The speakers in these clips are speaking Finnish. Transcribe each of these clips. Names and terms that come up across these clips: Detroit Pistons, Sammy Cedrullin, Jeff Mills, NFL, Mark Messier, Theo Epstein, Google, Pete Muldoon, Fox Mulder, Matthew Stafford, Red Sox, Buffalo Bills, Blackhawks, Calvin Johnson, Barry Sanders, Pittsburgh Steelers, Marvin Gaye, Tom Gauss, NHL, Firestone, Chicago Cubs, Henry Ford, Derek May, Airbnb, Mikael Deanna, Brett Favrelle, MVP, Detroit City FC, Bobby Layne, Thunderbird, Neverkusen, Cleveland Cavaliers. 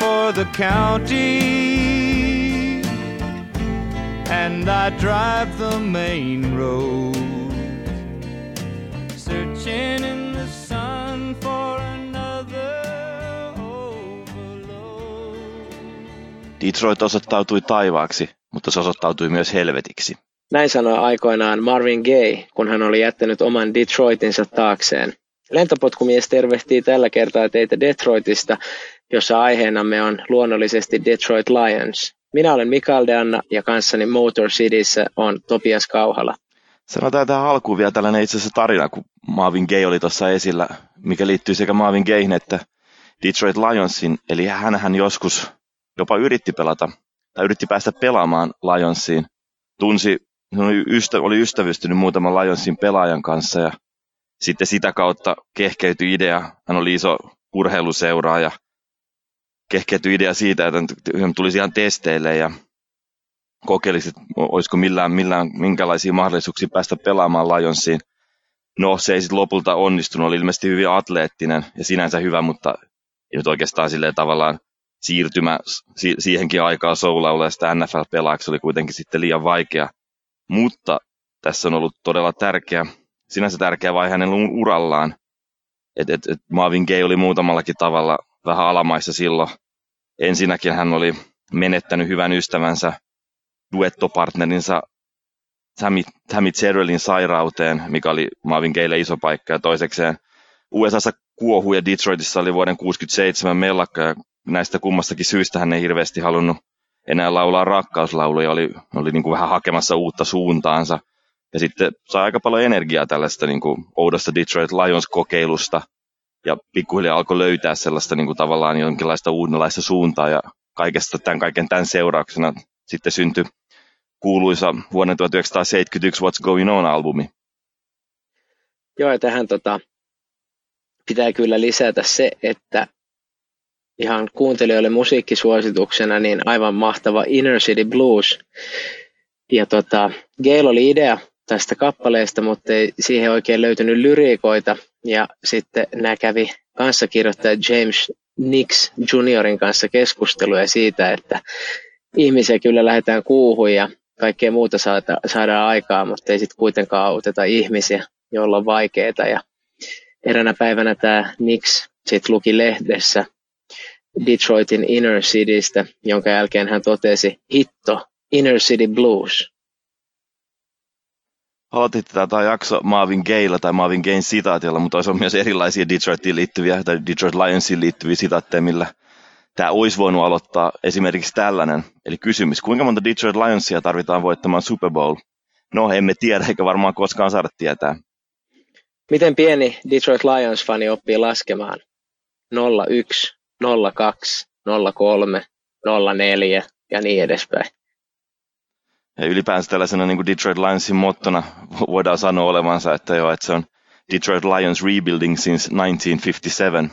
for the county, and I drive the main road, searching in the sun for another overload. Detroit osoittautui taivaaksi, mutta se osoittautui myös helvetiksi. Näin sanoi aikoinaan Marvin Gaye, kun hän oli jättänyt oman Detroitinsa taakseen. Lentopotkumies tervehtii tällä kertaa teitä Detroitista, jossa aiheenamme on luonnollisesti Detroit Lions. Minä olen Mikael Deanna ja kanssani Motor Cityssä on Topias Kauhala. Sanotaan tähän alkuun vielä tällainen itse asiassa tarina, kun Marvin Gaye oli tuossa esillä, mikä liittyy sekä Marvin Gayen että Detroit Lionsin. Eli hänhän joskus jopa yritti päästä pelaamaan Lionsiin. Oli ystävystynyt muutaman Lionsin pelaajan kanssa ja sitten sitä kautta kehkeytyi idea, hän oli iso urheiluseuraaja, kehkeytyi idea siitä, että hän tulisi ihan testeille ja kokeilisi, että olisiko minkälaisia mahdollisuuksia päästä pelaamaan Lionsiin. No, se ei sitten lopulta onnistunut, oli ilmeisesti hyvin atleettinen ja sinänsä hyvä, mutta ei nyt oikeastaan silleen tavallaan siirtymä siihenkin aikaan soulauleen sitä NFL-pelaajaksi oli kuitenkin sitten liian vaikea. Mutta tässä on ollut todella sinänsä tärkeä vaihe hänen urallaan. Et Marvin Gaye oli muutamallakin tavalla vähän alamaissa silloin. Ensinnäkin hän oli menettänyt hyvän ystävänsä, duettopartnerinsa Sammy Cedrullin sairauteen, mikä oli Marvin Gayelle iso paikka. Ja toisekseen USAssa kuohui ja Detroitissa oli vuoden 1967 mellakka. Ja näistä kummastakin syystä hän ei hirveästi halunnut enää laulaa rakkauslauluja, oli niin kuin vähän hakemassa uutta suuntaansa. Ja sitten sai aika paljon energiaa tällaista niin kuin oudosta Detroit Lions-kokeilusta ja pikkuhiljaa alkoi löytää sellaista niin kuin tavallaan jonkinlaista uudenlaista suuntaa ja kaiken tämän seurauksena sitten syntyi kuuluisa vuonna 1971 What's Going On-albumi. Joo, ja tähän pitää kyllä lisätä se, että ihan kuuntelijoille musiikkisuosituksena niin aivan mahtava Inner City Blues. Ja Gayle oli idea tästä kappaleesta, mutta ei siihen oikein löytynyt lyriikoita. Ja sitten nämä kävi kanssakirjoittaja James Nyx Juniorin kanssa keskusteluja siitä, että ihmisiä kyllä lähdetään kuuhun ja kaikkea muuta saadaan aikaa, mutta ei sitten kuitenkaan auteta ihmisiä, joilla on vaikeaa. Ja eräänä päivänä tämä Nyx sitten luki lehdessä Detroitin Inner Citystä, jonka jälkeen hän totesi, hitto, Inner City Blues. Aloititte tämä jakso Marvin Gayella tai Marvin Gayen sitaatilla, mutta olisi myös erilaisia Detroitiin liittyviä tai Detroit Lionsiin liittyviä sitaatteja, millä tämä olisi voinut aloittaa esimerkiksi tällainen. Eli kysymys, kuinka monta Detroit Lionsia tarvitaan voittamaan Super Bowl? No, emme tiedä, eikä varmaan koskaan saada tietää. Miten pieni Detroit Lions-fani oppii laskemaan? 0-1. 0-2, 0-3, 0-4 ja niin edespäin. Ja ylipäänsä tällaisena niin kuin Detroit Lionsin mottona voidaan sanoa olevansa, että se on Detroit Lions rebuilding since 1957.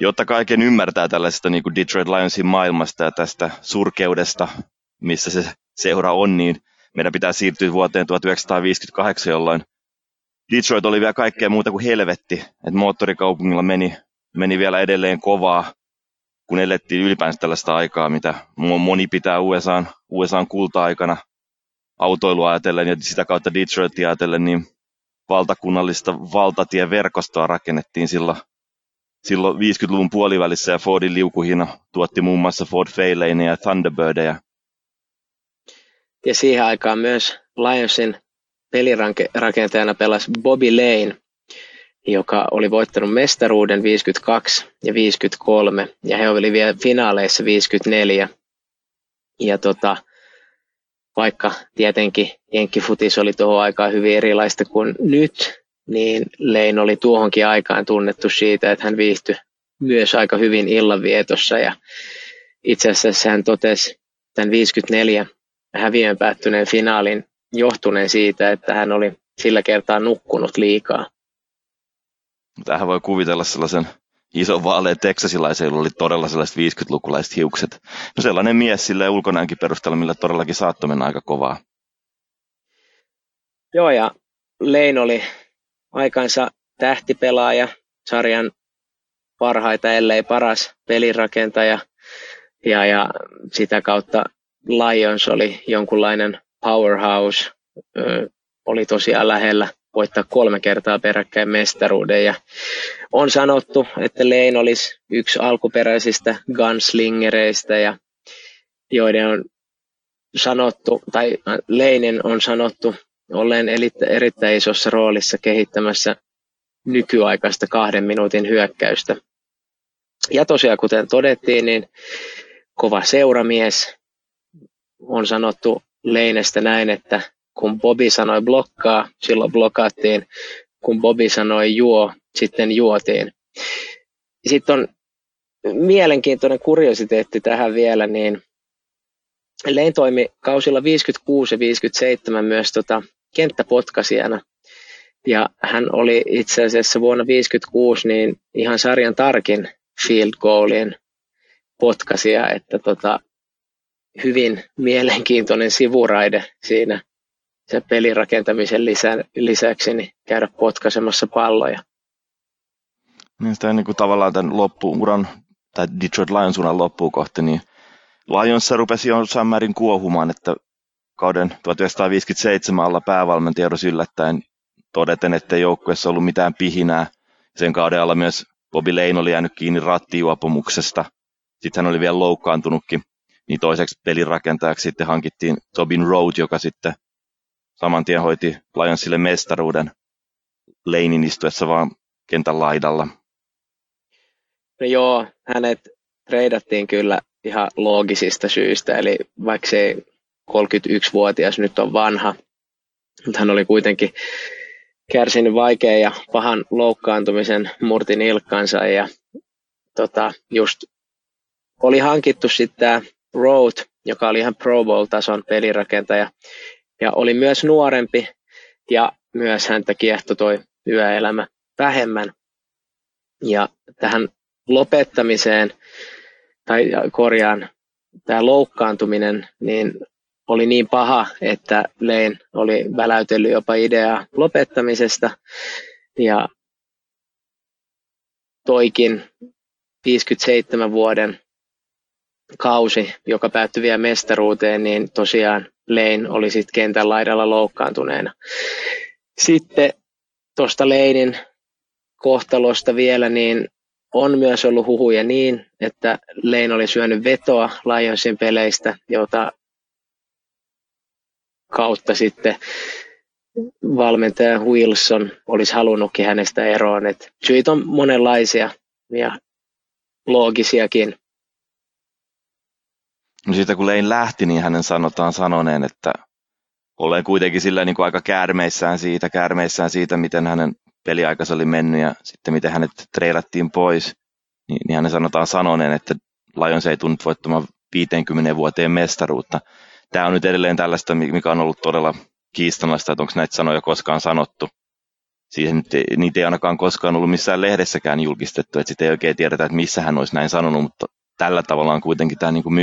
Jotta kaiken ymmärtää tällaisesta niin kuin Detroit Lionsin maailmasta ja tästä surkeudesta, missä se seura on, niin meidän pitää siirtyä vuoteen 1958, jolloin Detroit oli vielä kaikkea muuta kuin helvetti, että moottorikaupungilla meni vielä edelleen kovaa, kun elettiin ylipäänsä tällaista aikaa, mitä moni pitää USA:n kulta-aikana autoilua ajatellen ja sitä kautta Detroitia ajatellen, niin valtakunnallista valtatieverkostoa rakennettiin silloin 50-luvun puolivälissä ja Fordin liukuhina tuotti muun muassa Ford Fairlane ja Thunderbirdeja. Ja siihen aikaan myös Lionsin pelirakentajana pelasi Bobby Layne, joka oli voittanut mestaruuden 52 ja 53, ja he oli vielä finaaleissa 54. Ja vaikka tietenkin jenkkifutis oli tuohon aikaan hyvin erilaista kuin nyt, niin Lein oli tuohonkin aikaan tunnettu siitä, että hän viihtyi myös aika hyvin illanvietossa, ja itse asiassa hän totesi tämän 54 häviön päättyneen finaalin johtuneen siitä, että hän oli sillä kertaa nukkunut liikaa. Tähän voi kuvitella sellaisen ison vaaleen teksasilaisen, jolla oli todella sellaiset 50-lukulaiset hiukset. No sellainen mies silleen ulkonäönkin perusteella, millä todellakin saattoi mennä aika kovaa. Joo, ja Lein oli aikansa tähtipelaaja, sarjan parhaita, ellei paras pelirakentaja. ja sitä kautta Lions oli jonkunlainen powerhouse, oli tosiaan lähellä voittaa 3 kertaa peräkkäin mestaruuden, ja on sanottu, että Layne olisi yksi alkuperäisistä gunslingereistä, ja joiden on sanottu, tai Laynen on sanottu olleen erittäin isossa roolissa kehittämässä nykyaikaista 2 minuutin hyökkäystä. Ja tosiaan, kuten todettiin, niin kova seuramies. On sanottu Laynestä näin, että kun Bobby sanoi blokkaa, silloin blokattiin. Kun Bobby sanoi juo, sitten juotiin. Sitten on mielenkiintoinen kuriositeetti tähän vielä, niin Layne toimi kausilla 56 ja 57 myös kenttäpotkasijana. Ja hän oli itse asiassa vuonna 56 niin ihan sarjan tarkin field goalien potkaisija, että hyvin mielenkiintoinen sivuraide siinä sen pelirakentamisen lisäksi niin käydä potkaisemassa palloja. Niin sitä niin kuin tavallaan tämän loppuuran, tai Detroit Lions uran loppuun kohti, niin Lionsissa rupesi jossain määrin kuohumaan, että kauden 1957 alla päävalmentaja erosi yllättäen todeten, ettei joukkueessa ollut mitään pihinää. Sen kauden alla myös Bobby Layne oli jäänyt kiinni rattijuopumuksesta. Sitten hän oli vielä loukkaantunutkin. Niin toiseksi pelirakentajaksi sitten hankittiin Tobin Road, joka sitten saman tien hoiti Lionsille mestaruuden Laynen istuessa vaan kentän laidalla. No joo, hänet treidattiin kyllä ihan loogisista syistä, eli vaikka se 31-vuotias nyt on vanha, mutta hän oli kuitenkin kärsinyt vaikean ja pahan loukkaantumisen, murti nilkkansa ja just oli hankittu sitten tämä Road, joka oli ihan Pro Bowl-tason pelirakentaja ja oli myös nuorempi ja myös häntä kiehtoi toi työelämä vähemmän. Ja tähän lopettamiseen, tai korjaan, tämä loukkaantuminen niin oli niin paha, että Layne oli väläytellyt jopa ideaa lopettamisesta ja toikin 57 vuoden kausi, joka päättyi vielä mestaruuteen, niin tosiaan Layne oli sitten kentän laidalla loukkaantuneena. Sitten tuosta Laynen kohtalosta vielä, niin on myös ollut huhuja niin, että Layne oli syönyt vetoa Lionsin peleistä, jota kautta sitten valmentaja Wilson olisi halunnutkin hänestä eroon. Et syyt on monenlaisia ja loogisiakin. No siitä kun Layne lähti, niin hänen sanotaan sanoneen, että olen kuitenkin sillä niin kuin aika käärmeissään siitä, miten hänen peliaikansa oli mennyt ja sitten miten hänet treilattiin pois. Niin hänen sanotaan sanoneen, että Lions ei tunnu voittamaan 50 vuoteen mestaruutta. Tämä on nyt edelleen tällaista, mikä on ollut todella kiistanlaista, että onko näitä sanoja koskaan sanottu. Siihen niitä ei ainakaan koskaan ollut missään lehdessäkään julkistettu, että sitten ei oikein tiedetä, että missä hän olisi näin sanonut, mutta tällä tavalla on kuitenkin tämä niin kuin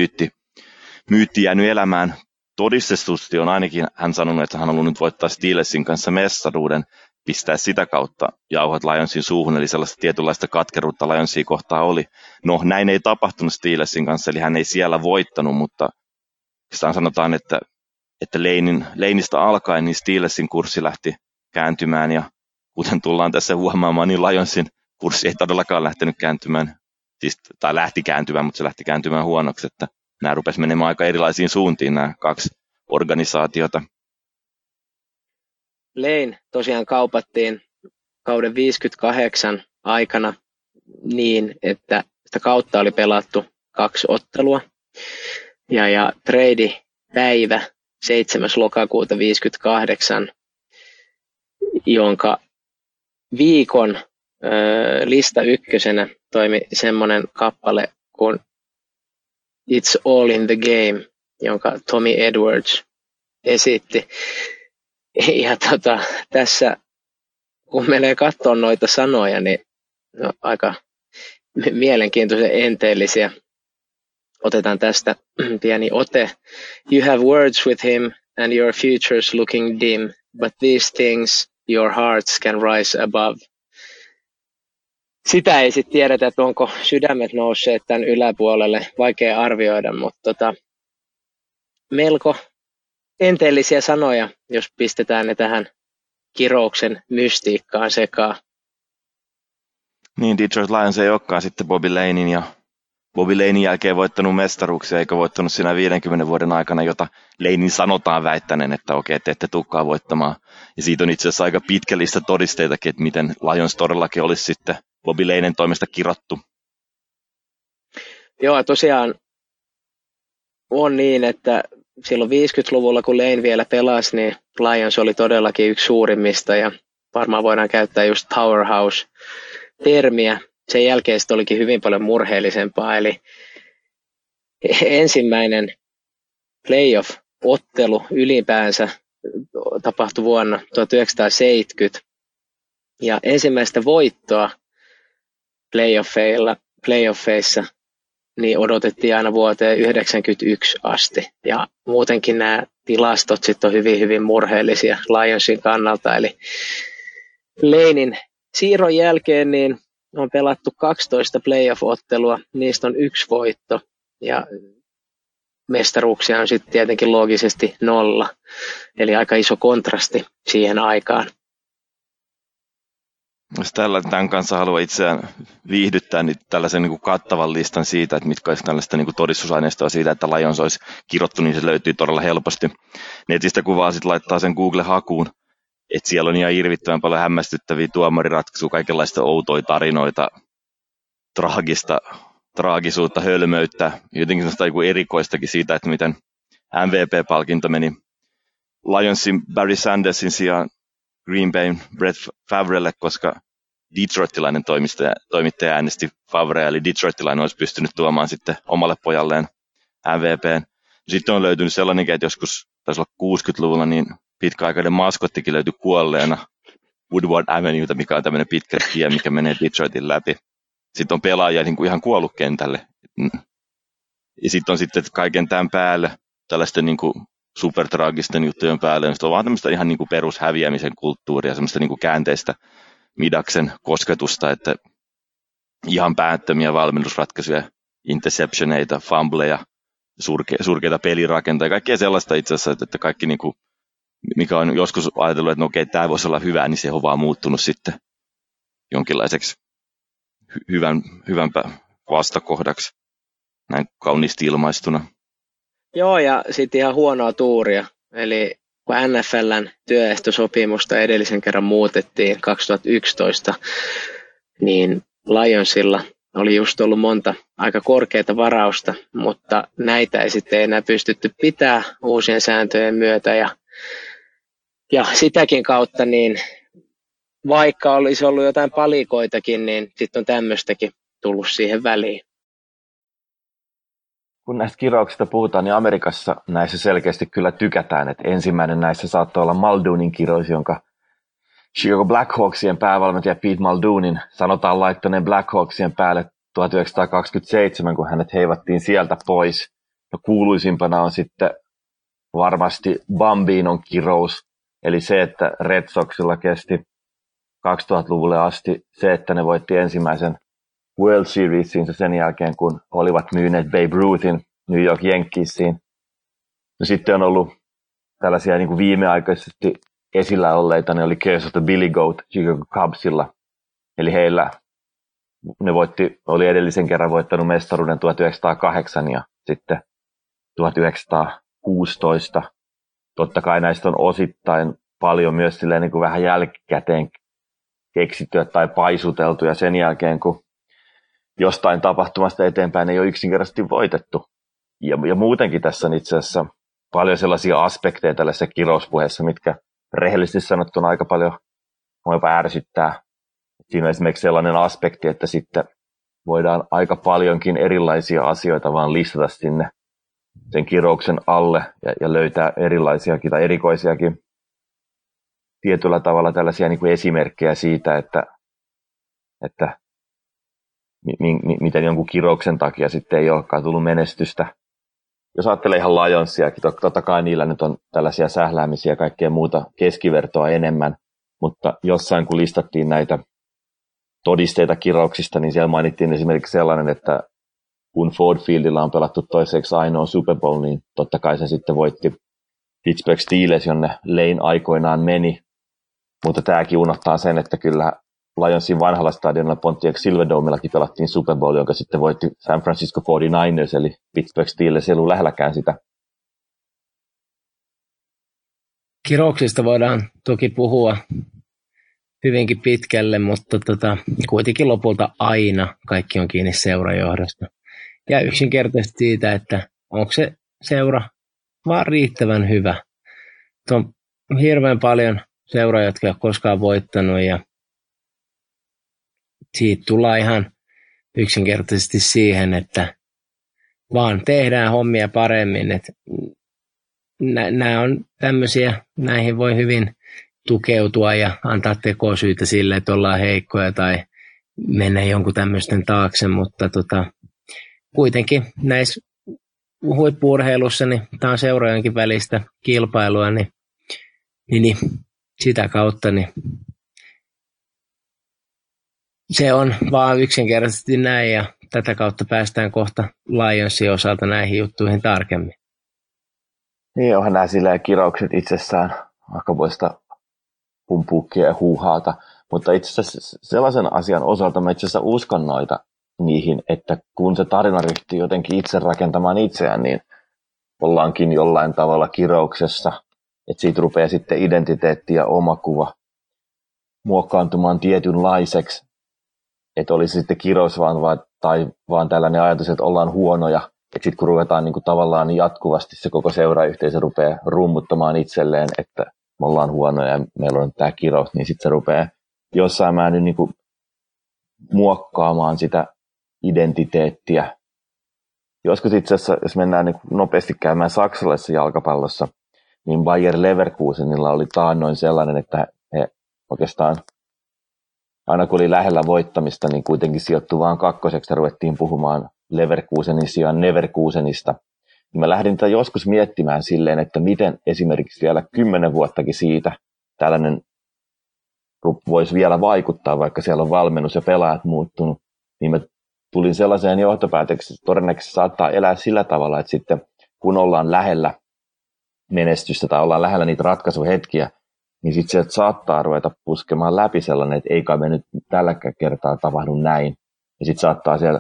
myytti jäänyt elämään. Todistetusti on ainakin hän sanonut, että hän on halunnut voittaa Steelersin kanssa mestaruuden, pistää sitä kautta jauhat Lionsin suuhun, eli sellaista tietynlaista katkeruutta Lionsia kohtaan oli. No näin ei tapahtunut Steelersin kanssa, eli hän ei siellä voittanut, mutta sanotaan, että Laynesta alkaen niin Steelersin kurssi lähti kääntymään, ja kuten tullaan tässä huomaamaan, niin Lionsin kurssi ei todellakaan lähtenyt kääntymään, siis, tai lähti kääntymään, mutta se lähti kääntymään huonoksi, että nämä rupesi menemään aika erilaisiin suuntiin, nämä kaksi organisaatiota. Layne tosiaan kaupattiin kauden 58 aikana niin, että sitä kautta oli pelattu 2 ottelua. Ja treidipäivä 7. lokakuuta 58, jonka viikon lista ykkösenä toimi semmoinen kappale kuin It's all in the game, jonka Tommy Edwards esitti. Ja tässä, kun menee katsomaan noita sanoja, niin no, aika mielenkiintoisen enteellisiä. Otetaan tästä pieni ote. You have words with him and your future's looking dim, but these things your hearts can rise above. sitä ei sitten tiedetä, että onko sydämet nousseet tämän yläpuolelle, vaikea arvioida, mutta melko enteellisiä sanoja, jos pistetään ne tähän Kirouksen mystiikkaan sekaan. Niin, Detroit Lions ei olekaan sitten Bobby Laynen jälkeen voittanut mestaruuksia, eikä voittanut siinä 50 vuoden aikana, jota Laynen sanotaan väittäneen, että okei, te ette tulekaan voittamaan. Ja siitä on itse asiassa aika pitkällistä todisteitakin, että miten Lions todellakin olisi sitten Bobby Laynen toimesta kirottu. Joo, tosiaan on niin, että silloin 50-luvulla, kun Layne vielä pelasi, niin Lions oli todellakin yksi suurimmista ja varmaan voidaan käyttää just powerhouse-termiä. Sen jälkeen se olikin hyvin paljon murheellisempaa, eli ensimmäinen playoff-ottelu ylipäänsä tapahtui vuonna 1970 ja ensimmäistä voittoa playoffeissa niin odotettiin aina vuoteen 1991 asti. Ja muutenkin nämä tilastot sitten on hyvin, hyvin murheellisia Lionsin kannalta. Eli Laynen siirron jälkeen niin on pelattu 12 playoff-ottelua, niistä on yksi voitto. Ja mestaruuksia on sitten tietenkin loogisesti 0. Eli aika iso kontrasti siihen aikaan. Jos tämän kanssa haluaa itseään viihdyttää, niin tällaisen niin kuin kattavan listan siitä, että mitkä olisi tällaista niin kuin todistusaineistoa siitä, että Lions olisi kirottu, niin se löytyy todella helposti. Netistä kuvaa sitten laittaa sen Google-hakuun, että siellä on ihan hirvittävän paljon hämmästyttäviä tuomariratkaisuja, kaikenlaista outoja tarinoita, traagisuutta, hölmöyttä, jotenkin sellaista joku erikoistakin siitä, että miten MVP-palkinto meni Lionsin Barry Sandersin sijaan Green Bayn Brett Favrelle, koska detroitilainen toimittaja äänesti Favrea, eli detroitilainen olisi pystynyt tuomaan sitten omalle pojalleen MVPn. Sitten on löytynyt sellainenkin, että joskus taisi olla 60-luvulla, niin pitkäaikainen maskottikin löytyi kuolleena Woodward Avenue, mikä on tämmöinen pitkä tie, mikä menee Detroitin läpi. Sitten on pelaaja niin kuin ihan kuollut kentälle. Ja sitten on sitten kaiken tämän päälle tällaisten niin kuin supertraagisten juttujen päälle, niin on vaan tämmöistä ihan niin kuin perushäviämisen kulttuuria, semmoista niin kuin käänteistä Midaksen kosketusta, että ihan päättömiä valmennusratkaisuja, interceptioneita, fumbleja, surkeita pelirakentaa, kaikkea sellaista itse asiassa, että kaikki niin kuin, mikä on joskus ajatellut, että no okei, tämä voisi olla hyvä, niin se on vaan muuttunut sitten jonkinlaiseksi hyvän vastakohdaksi, näin kauniisti ilmaistuna. Joo, ja sitten ihan huonoa tuuria. Eli kun NFLn työehtosopimusta edellisen kerran muutettiin 2011, niin Lionsilla oli just ollut monta aika korkeata varausta, mutta näitä ei sitten enää pystytty pitää uusien sääntöjen myötä. Ja sitäkin kautta, niin vaikka olisi ollut jotain palikoitakin, niin sitten on tämmöistäkin tullut siihen väliin. Kun näistä kirouksista puhutaan, niin Amerikassa näissä selkeästi kyllä tykätään. Että ensimmäinen näissä saattoi olla Muldoonin kirous, jonka Chicago Blackhawksien päävalmentaja Pete Muldoonin sanotaan laittaneen Blackhawksien päälle 1927, kun hänet heivattiin sieltä pois. No, kuuluisimpana on sitten varmasti Bambinon kirous, eli se, että Red Soxilla kesti 2000-luvulle asti se, että ne voitti ensimmäisen World Seriesiinsä sen jälkeen, kun olivat myyneet Babe Ruthin New York Yankeesiin. No, sitten on ollut tällaisia niin kuin viimeaikaisesti esillä olleita, ne oli Curse of the Billy Goat Chicago Cubsilla. Eli heillä ne oli edellisen kerran voittanut mestaruuden 1908 ja sitten 1916. Totta kai näistä on osittain paljon myös silleen, niin kuin vähän jälkikäteen keksittyä tai paisuteltuja sen jälkeen, kun jostain tapahtumasta eteenpäin ei ole yksinkertaisesti voitettu. Ja muutenkin tässä on itse asiassa paljon sellaisia aspekteja tällaisessa kirouspuheessa, mitkä rehellisesti sanottuna aika paljon jopa ärsyttää. Siinä on esimerkiksi sellainen aspekti, että sitten voidaan aika paljonkin erilaisia asioita vaan listata sinne sen kirouksen alle ja löytää erilaisiakin tai erikoisiakin tietyllä tavalla tällaisia niin kuin esimerkkejä siitä, että miten jonkun kirouksen takia sitten ei olekaan tullut menestystä. Jos ajattelee ihan Lionsiakin, totta kai niillä nyt on tällaisia sähläämisiä ja kaikkea muuta keskivertoa enemmän, mutta jossain kun listattiin näitä todisteita kirouksista, niin siellä mainittiin esimerkiksi sellainen, että kun Ford Fieldillä on pelattu toiseksi ainoa Super Bowl, niin totta kai se sitten voitti Pittsburgh Steelers, jonne Layne aikoinaan meni. Mutta tämäkin unohtaa sen, että kyllä Lionsin vanhalla stadionilla Pontiac Silverdomellakin pelattiin Super Bowl, jonka sitten voitti San Francisco 49ers, eli Pittsburgh Steelers ei ollut lähelläkään sitä. Kirouksista voidaan toki puhua hyvinkin pitkälle, mutta kuitenkin lopulta aina kaikki on kiinni seurajohdosta. Ja yksinkertaisesti siitä, että onko se seura vaan riittävän hyvä. On hirveän paljon seuraa, jotka ei ole koskaan voittanut, ja siitä tullaan ihan yksinkertaisesti siihen, että vaan tehdään hommia paremmin. Että nämä on tämmöisiä, näihin voi hyvin tukeutua ja antaa tekosyitä sille, että ollaan heikkoja tai mennä jonkun tämmöisten taakse, mutta kuitenkin näissä huippu-urheilussa, niin tämä on seurojenkin välistä kilpailua, niin sitä kautta niin se on vaan yksinkertaisesti näin, ja tätä kautta päästään kohta Lionsin osalta näihin juttuihin tarkemmin. Niin, onhan nämä sillä kiroukset itsessään aikamoista humpuukia ja huuhaata, mutta itse asiassa sellaisen asian osalta mä itse asiassa uskon noita niihin, että kun se tarina ryhtyy jotenkin itse rakentamaan itseään, niin ollaankin jollain tavalla kirouksessa, että siitä rupeaa sitten identiteetti ja omakuva muokkaantumaan tietynlaiseksi, että olisi sitten kirous vaan tällainen ajatus, että ollaan huonoja, että sitten kun ruvetaan niin kuin tavallaan niin jatkuvasti se koko seurayhteisö rupeaa rummuttamaan itselleen, että me ollaan huonoja ja meillä on tämä kirous, niin sitten se rupeaa jossain määrin niin kuin muokkaamaan sitä identiteettiä. Joskus itse asiassa, jos mennään niin nopeasti käymään saksalaisessa jalkapallossa, niin Bayer Leverkusenilla oli taannoin sellainen, että he oikeastaan aina kun oli lähellä voittamista, niin kuitenkin sijoittui vaan kakkoseksi ja ruvettiin puhumaan Leverkusenin sijaan Neverkusenista. Ja mä lähdin tätä joskus miettimään silleen, että miten esimerkiksi vielä 10 vuottakin siitä tällainen voisi vielä vaikuttaa, vaikka siellä on valmennus ja pelaajat muuttunut, niin mä tulin sellaiseen johtopäätökseen, että todennäköisesti saattaa elää sillä tavalla, että sitten kun ollaan lähellä menestystä tai ollaan lähellä niitä ratkaisuhetkiä, niin sitten sieltä saattaa ruveta puskemaan läpi sellainen, että eikä me nyt tällä kertaa tapahdu näin. Ja sitten saattaa siellä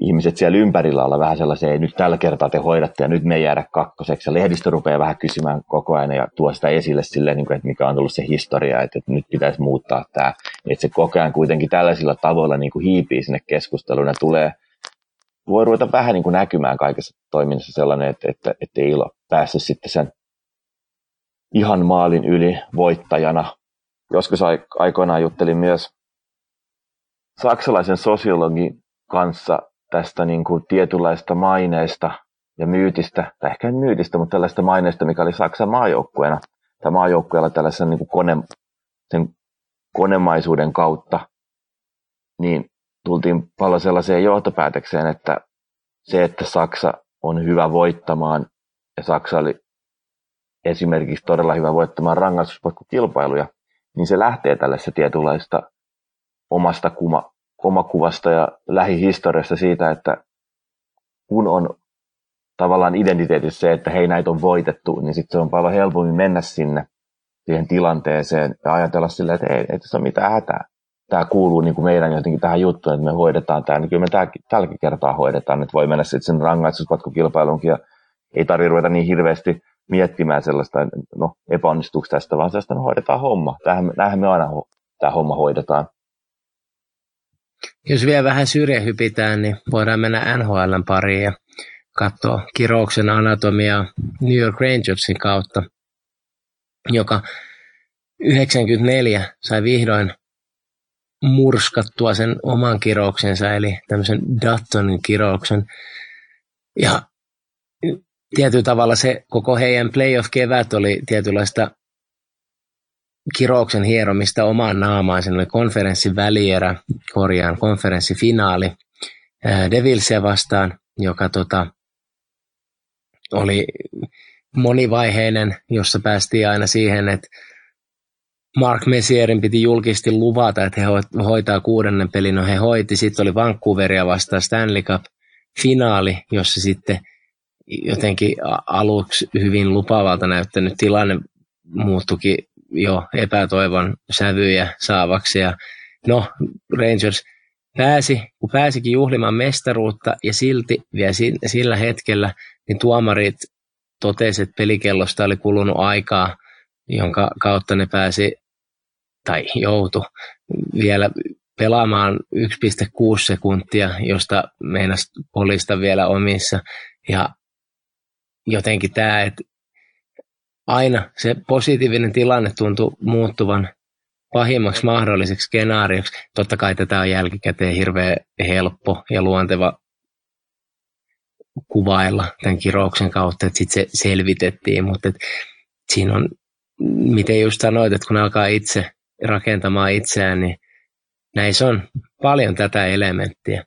ihmiset siellä ympärillä olla vähän sellaisia, ei nyt tällä kertaa te hoidatte ja nyt me ei jäädä kakkoseksi. Ja lehdistö rupeaa vähän kysymään koko ajan ja tuo sitä esille silleen, että mikä on tullut se historia, että nyt pitäisi muuttaa tämä. Että se koko ajan kuitenkin tällaisilla tavoilla hiipii sinne keskusteluun ja tulee. Voi ruveta vähän näkymään kaikessa toiminnassa sellainen, että ei ole päässyt sitten sen ihan maalin yli voittajana. Joskus aikoinaan juttelin myös saksalaisen sosiologin kanssa tästä tietynlaista maineesta ja myytistä, tai ehkä en myytistä, mutta tällaista maineesta, mikä oli Saksan maajoukkueena, tai maajoukkueella tällaisen sen konemaisuuden kautta, niin tultiin paljon sellaiseen johtopäätökseen, että se, että Saksa on hyvä voittamaan, ja Saksa oli esimerkiksi todella hyvä voittamaan rangaistuspotkukilpailuja, niin se lähtee tällaista tietynlaista omasta omakuvasta ja lähihistoriasta siitä, että kun on tavallaan identiteetissä se, että hei, näitä on voitettu, niin sitten se on paljon helpommin mennä sinne siihen tilanteeseen ja ajatella silleen, että ei tässä ole mitään hätää. Tämä kuuluu niin kuin meidän jotenkin tähän juttuun, että me hoidetaan tämä, niin kyllä me tälläkin kertaa hoidetaan, että voi mennä sitten sen rangaistuspatkukilpailuunkin ja ei tarvitse ruveta niin hirveästi miettimään sellaista, no epäonnistuuko tästä, vaan sellaista, no hoidetaan homma. Tämähän me aina tämä homma hoidetaan. Jos vielä vähän syrjähypitään, niin voidaan mennä NHL:n pariin ja katsoa kirouksen anatomiaa New York Rangersin kautta, joka 1994 sai vihdoin murskattua sen oman kirouksensa, eli tämmöisen Duttonin kirouksen. Ja tietyllä tavalla se koko heidän playoff-kevät oli tietynlaista kirouksen hieromista omaan naamaan. Siinä oli konferenssifinaali Devilsia vastaan, joka oli monivaiheinen, jossa päästiin aina siihen, että Mark Messierin piti julkisesti luvata, että he hoitaa 6. pelin, no he hoiti. Sitten oli Vancouveria vastaan Stanley Cup-finaali, jossa sitten jotenkin aluksi hyvin lupaavalta näyttänyt tilanne muuttukin jo epätoivon sävyjä saavaksi. Ja no, Rangers pääsikin juhlimaan mestaruutta ja silti vielä sillä hetkellä niin tuomarit totesi, että pelikellosta oli kulunut aikaa, jonka kautta ne joutui vielä pelaamaan 1,6 sekuntia, josta meinasi polista vielä omissa. Ja jotenkin tämä, että aina se positiivinen tilanne tuntui muuttuvan pahimmaksi mahdolliseksi skenaarioksi. Totta kai tätä on jälkikäteen hirveän helppo ja luonteva kuvailla tämän kirouksen kautta, että sitten se selvitettiin, mutta siinä on, miten just sanoit, että kun alkaa itse rakentamaan itseään, niin näissä on paljon tätä elementtiä.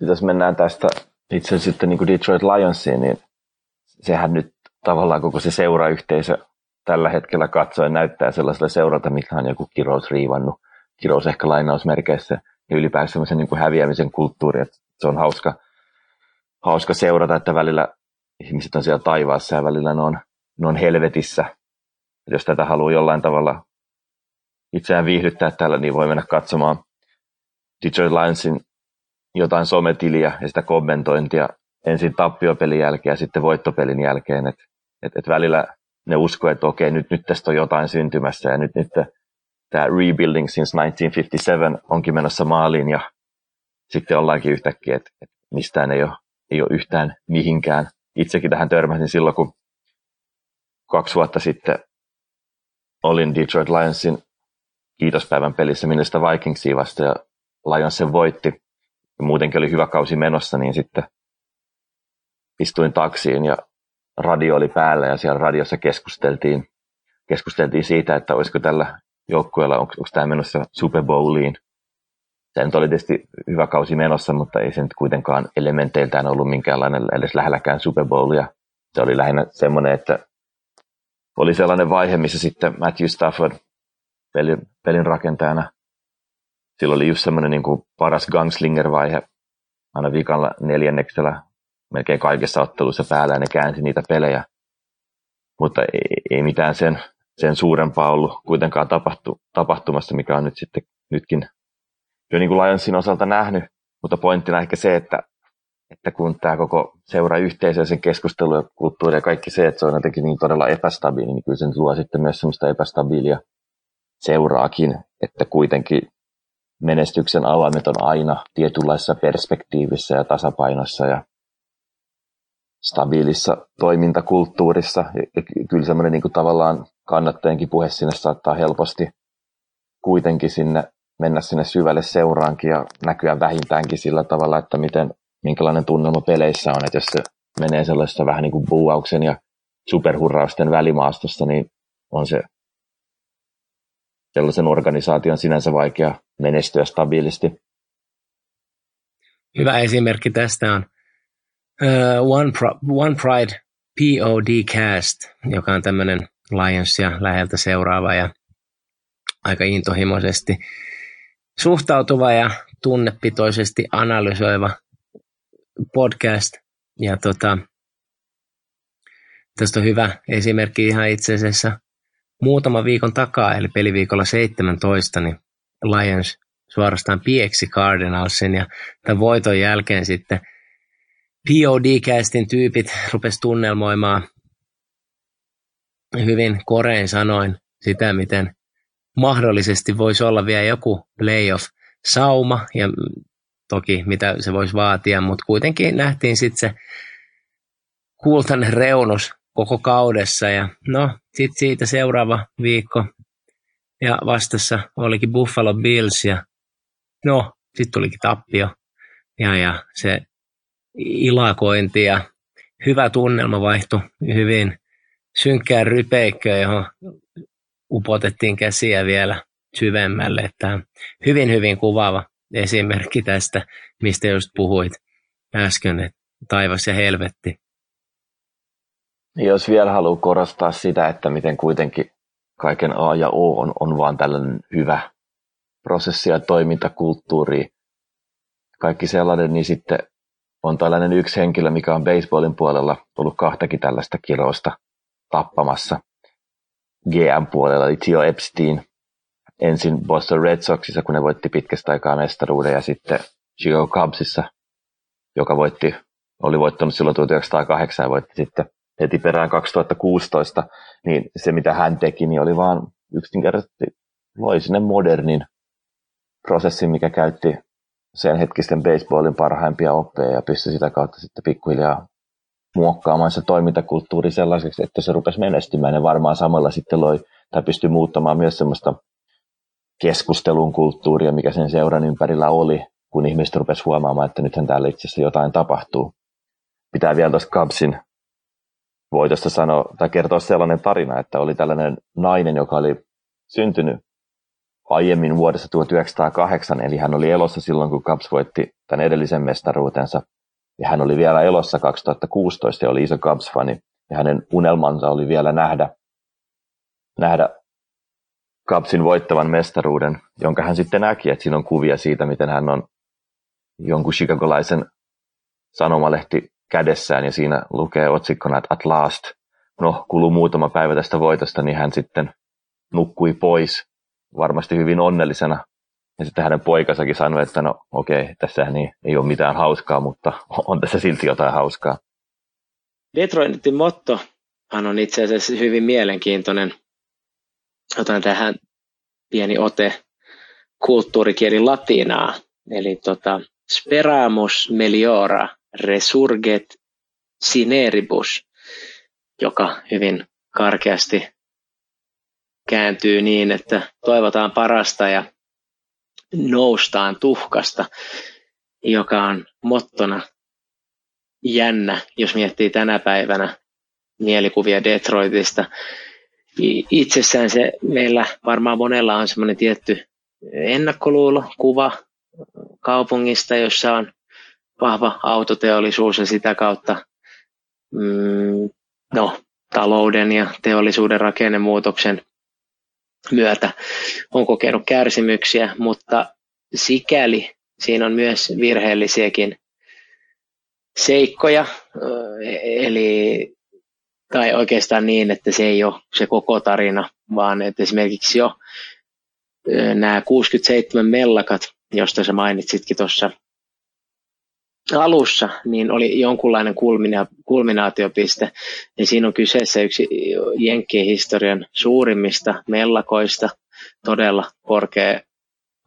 Jos mennään tästä itse sitten niin kuin Detroit Lionsiin, niin sehän nyt tavallaan koko se seurayhteisö tällä hetkellä katsoen näyttää sellaisella seuralta, mikä on joku kirous riivannut, kirous ehkä lainausmerkeissä, ja ylipäänsä semmoisen niin kuin häviämisen kulttuuri, että se on hauska seurata, että välillä ihmiset on siellä taivaassa ja välillä ne on helvetissä. Et jos tätä haluaa jollain tavalla itseään viihdyttää tällä, niin voi mennä katsomaan Detroit Lionsin jotain sometiliä ja sitä kommentointia ensin tappiopelin jälkeen ja sitten voittopelin jälkeen. Et välillä ne uskoo, että okei, nyt tästä on jotain syntymässä ja nyt tämä rebuilding since 1957 onkin menossa maaliin ja sitten ollaankin yhtäkkiä, että et mistään ei ole yhtään mihinkään. Itsekin tähän törmäsin silloin, kun 2 vuotta sitten olin Detroit Lionsin kiitospäivän pelissä minusta Vikingsia vasta ja Lions sen voitti. Ja muutenkin oli hyvä kausi menossa, niin sitten istuin taksiin ja radio oli päällä ja siellä radiossa keskusteltiin siitä, että olisiko tällä joukkueella, onko tämä menossa Super Bowliin. Tämä nyt oli tietysti hyvä kausi menossa, mutta ei se nyt kuitenkaan elementeiltään ollut minkäänlainen edes lähelläkään Super Bowlia. Se oli lähinnä semmoinen, että oli sellainen vaihe, missä sitten Matthew Stafford pelin rakentajana, silloin oli just semmoinen niin kuin paras gunslinger-vaihe aina viikalla 4. melkein kaikessa ottelussa päällä ja ne käänsi niitä pelejä. Mutta ei mitään sen suurempaa ollut kuitenkaan tapahtumassa, mikä on nyt sitten nytkin jo niin kuin Lionsin osalta nähnyt, mutta pointtina ehkä se, että kun tämä koko seurayhteisö ja sen keskustelu ja kulttuuri ja kaikki se, että se on jotenkin niin todella epästabiili, niin kyllä se nyt luo sitten myös semmoista epästabiilia seuraakin, että kuitenkin menestyksen avaimet on aina tietynlaisessa perspektiivissä ja tasapainossa ja stabiilissa toimintakulttuurissa. Ja kyllä semmoinen niin kuin tavallaan kannattajienkin puhe sinne saattaa helposti kuitenkin mennä sinne syvälle seuraankin ja näkyä vähintäänkin sillä tavalla, että minkälainen tunnelma peleissä on, että jos se menee sellaisessa vähän niin kuin buuauksen ja superhurrausten välimaastossa, niin on se sellaisen organisaation sinänsä vaikea menestyä stabiilisti. Hyvä esimerkki tästä on One Pride POD-cast, joka on tämmöinen Lionsia läheltä seuraava ja aika intohimoisesti suhtautuva ja tunnepitoisesti analysoiva podcast. Ja tästä on hyvä esimerkki ihan itse asiassa muutama viikon takaa, eli peliviikolla 17, niin Lions suorastaan pieksi Cardinalsin ja tämän voiton jälkeen sitten POD-castin tyypit rupesi tunnelmoimaan hyvin korein sanoin sitä, miten mahdollisesti voisi olla vielä joku playoff-sauma ja toki mitä se voisi vaatia, mutta kuitenkin nähtiin sitten se kultainen reunus koko kaudessa ja no sitten siitä seuraava viikko ja vastassa olikin Buffalo Bills ja no sitten tulikin tappio ja se ilakointi ja hyvä tunnelma vaihtui hyvin synkkään rypeikköön, johon upotettiin käsiä vielä syvemmälle. Että hyvin, hyvin kuvaava esimerkki tästä, mistä just puhuit äsken, että taivas ja helvetti. Jos vielä haluaa korostaa sitä, että miten kuitenkin kaiken A ja O on vaan tällainen hyvä prosessi ja toimintakulttuuri. Kaikki sellainen, niin sitten on tällainen yksi henkilö, mikä on baseballin puolella tullut kahtakin tällaista kiroista tappamassa. GM-puolella oli Theo Epstein ensin Boston Red Soxissa, kun ne voitti pitkästä aikaa mestaruuden, ja sitten Chicago Cubsissa, joka oli voittanut silloin 1908 ja voitti sitten heti perään 2016, niin se mitä hän teki, niin oli vaan yksinkertaisesti loi sinne modernin prosessin, mikä käytti sen hetkisten baseballin parhaimpia oppeja ja pystyi sitä kautta sitten pikkuhiljaa muokkaamaan se toimintakulttuuri sellaiseksi, että se rupesi menestymään ja varmaan samalla sitten loi tai pystyi muuttamaan myös semmoista keskustelun kulttuuria, mikä sen seuran ympärillä oli, kun ihmiset rupesivat huomaamaan, että nythän täällä itse asiassa jotain tapahtuu. Pitää vielä tuosta Cubsin voitosta sanoa tai kertoa sellainen tarina, että oli tällainen nainen, joka oli syntynyt aiemmin vuodessa 1908, eli hän oli elossa silloin, kun Cubs voitti tämän edellisen mestaruutensa. Ja hän oli vielä elossa 2016 ja oli iso Cubs-fani. Ja hänen unelmansa oli vielä nähdä Cubsin voittavan mestaruuden, jonka hän sitten näki. Että siinä on kuvia siitä, miten hän on jonkun chicagolaisen sanomalehti kädessään. Ja siinä lukee otsikkona, että at last, no kului muutama päivä tästä voitosta, niin hän sitten nukkui pois varmasti hyvin onnellisena. Ja sitten hänen poikasakin sanoi, että no okei, tässähän ei ole mitään hauskaa, mutta on tässä silti jotain hauskaa. Detroitin mottohan on itse asiassa hyvin mielenkiintoinen. Otan tähän pieni ote kulttuurikieli latinaa. Eli speramus meliora resurget sineribus, joka hyvin karkeasti kääntyy niin, että toivotaan parasta ja noustaan tuhkasta, joka on mottona jännä, jos miettii tänä päivänä mielikuvia Detroitista. Itsessään se meillä varmaan monella on semmoinen tietty ennakkoluulo, kuva kaupungista, jossa on vahva autoteollisuus ja sitä kautta talouden ja teollisuuden rakennemuutoksen myötä on kokenut kärsimyksiä, mutta sikäli siinä on myös virheellisiäkin seikkoja, tai oikeastaan niin, että se ei ole se koko tarina, vaan että esimerkiksi jo nämä 67 mellakat, josta sä mainitsitkin tuossa alussa, niin oli jonkunlainen kulminaatiopiste. Ja siinä on kyseessä yksi Jenkkien historian suurimmista mellakoista, todella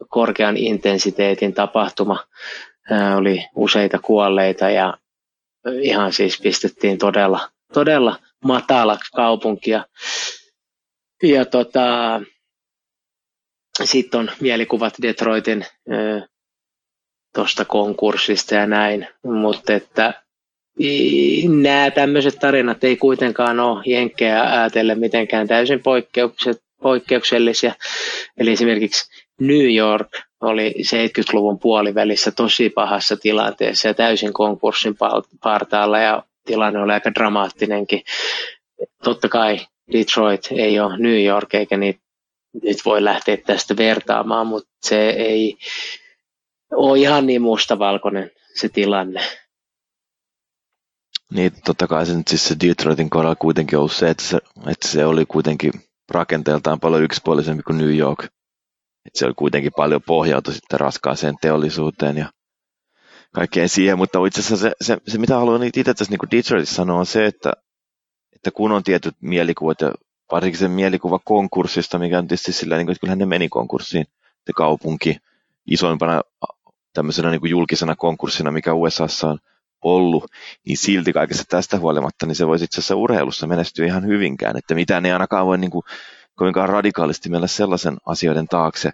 korkean intensiteetin tapahtuma. Oli useita kuolleita ja ihan siis pistettiin todella matalaksi kaupunkia. Ja sitten on mielikuvat Detroitin tuosta konkurssista ja näin, mutta että nämä tämmöiset tarinat ei kuitenkaan ole jenkkejä ajatellen mitenkään täysin poikkeuksellisia. Eli esimerkiksi New York oli 70-luvun puolivälissä tosi pahassa tilanteessa ja täysin konkurssin partaalla ja tilanne oli aika dramaattinenkin. Totta kai Detroit ei ole New York eikä niitä nyt voi lähteä tästä vertaamaan, mutta se ei ole ihan niin mustavalkoinen se tilanne. Niin, totta kai se nyt siis se Detroitin kohdalla kuitenkin ollut se, että se oli kuitenkin rakenteeltaan paljon yksipuolisempi kuin New York. Että se oli kuitenkin paljon pohjautu sitten raskaaseen teollisuuteen ja kaikkeen siihen, mutta itse asiassa se mitä haluan itse tässä niin kuin Detroitissa sanoa on se, että kun on tietyt mielikuvat ja varsinkin se mielikuva konkurssista, mikä on tietysti sillä niin että kyllähän ne meni konkurssiin, se kaupunki isoimpana tämmöisenä niin kuin julkisena konkurssina, mikä USAssa on ollut, niin silti kaikesta tästä huolimatta, niin se voisi itse asiassa urheilussa menestyä ihan hyvinkään, että mitään ei ainakaan voi niin kuin kovinkaan radikaalisti mennä sellaisen asioiden taakse.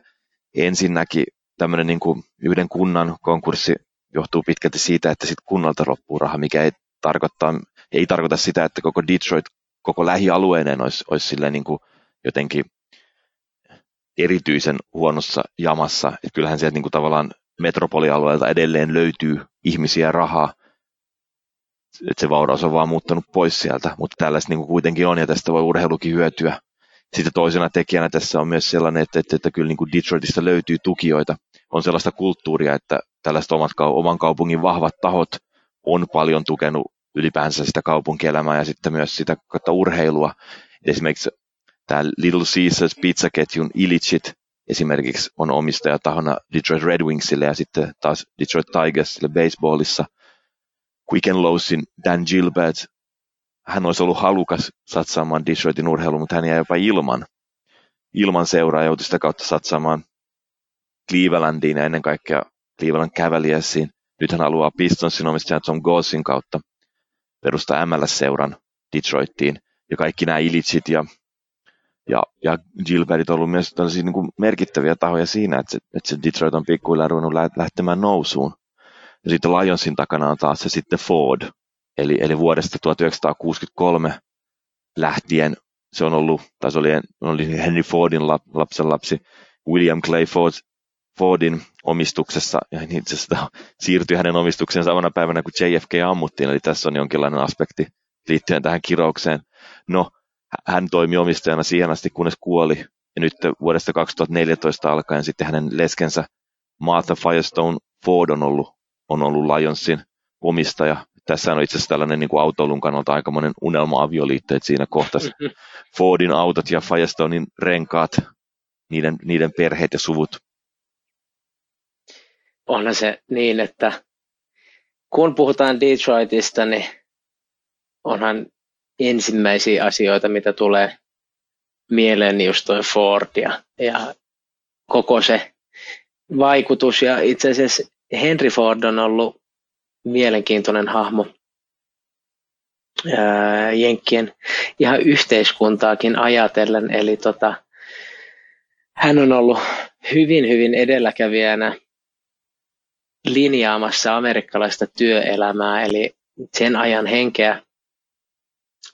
Ensinnäkin tämmöinen niin kuin yhden kunnan konkurssi johtuu pitkälti siitä, että sitten kunnalta loppuu raha, mikä ei tarkoita sitä, että koko Detroit koko lähialueineen olisi silleen niin kuin jotenkin erityisen huonossa jamassa. Et kyllähän sieltä niin kuin tavallaan metropolialueelta edelleen löytyy ihmisiä rahaa. Et se vauraus on vaan muuttanut pois sieltä, mutta tällaista niin kuin kuitenkin on ja tästä voi urheilukin hyötyä. Sitten toisena tekijänä tässä on myös sellainen, että kyllä niin kuin Detroitista löytyy tukijoita. On sellaista kulttuuria, että tällaiset oman kaupungin vahvat tahot on paljon tukenut ylipäänsä sitä kaupunkielämää ja sitten myös sitä urheilua. Esimerkiksi tämä Little Caesars pizzaketjun Illichit esimerkiksi on omistajatahona Detroit Red Wingsille ja sitten taas Detroit Tigersille baseballissa. Quicken Lowesin Dan Gilbert, hän olisi ollut halukas satsaamaan Detroitin urheiluun, mutta hän jäi jopa ilman seuraa ja joutui sitä kautta satsaamaan Clevelandiin ja ennen kaikkea Cleveland Cavaliersiin. Nyt hän haluaa Pistonsin omistajan Tom Gaussin kautta perustaa MLS-seuran Detroittiin. Ja kaikki nämä Illichit ja Gilbertit on ollut myös niin kuin merkittäviä tahoja siinä, että se Detroit on pikkuhiljaa ruvennut lähtemään nousuun. Ja sitten Lionsin takana on taas se sitten Ford. Eli vuodesta 1963 lähtien se on ollut, tai se oli Henry Fordin lapsenlapsi, William Clay Fordin omistuksessa, ja itse asiassa siirtyi hänen omistukseen samana päivänä, kun JFK ammuttiin, eli tässä on jonkinlainen aspekti liittyen tähän kiroukseen. No, hän toimi omistajana siihen asti, kunnes kuoli, ja nyt vuodesta 2014 alkaen sitten hänen leskensä Martha Firestone Ford on ollut Lionsin omistaja. Tässä on itse asiassa tällainen niin kuin autoilun kannalta aikamoinen unelma-avioliitto, että siinä kohtasi Fordin autot ja Firestonein renkaat, niiden perheet ja suvut. Onhan se niin, että kun puhutaan Detroitista, niin onhan ensimmäisiä asioita, mitä tulee mieleen, just toi Ford ja koko se vaikutus. Ja itse asiassa Henry Ford on ollut mielenkiintoinen hahmo jenkkien ihan yhteiskuntaakin ajatellen. Eli hän on ollut hyvin, hyvin edelläkävijänä linjaamassa amerikkalaista työelämää, eli sen ajan henkeä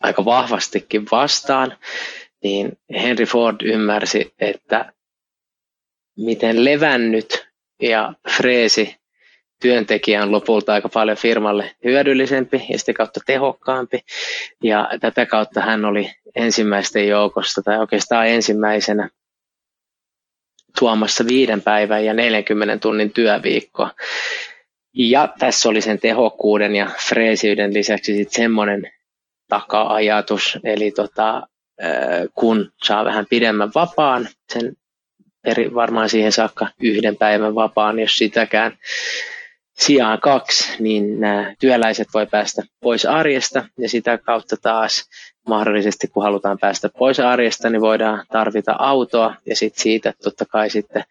aika vahvastikin vastaan, niin Henry Ford ymmärsi, että miten levännyt ja freesi työntekijä on lopulta aika paljon firmalle hyödyllisempi ja sitä kautta tehokkaampi. Ja tätä kautta hän oli ensimmäisten joukosta tai oikeastaan ensimmäisenä tuomassa 5 päivän ja 40 tunnin työviikkoa. Ja tässä oli sen tehokkuuden ja freesiyden lisäksi sitten semmoinen taka-ajatus, eli kun saa vähän pidemmän vapaan, sen varmaan siihen saakka 1 päivän vapaan, jos sitäkään, sijaan 2, niin nämä työläiset voi päästä pois arjesta ja sitä kautta taas mahdollisesti, kun halutaan päästä pois arjesta, niin voidaan tarvita autoa ja sitten siitä totta kai sitten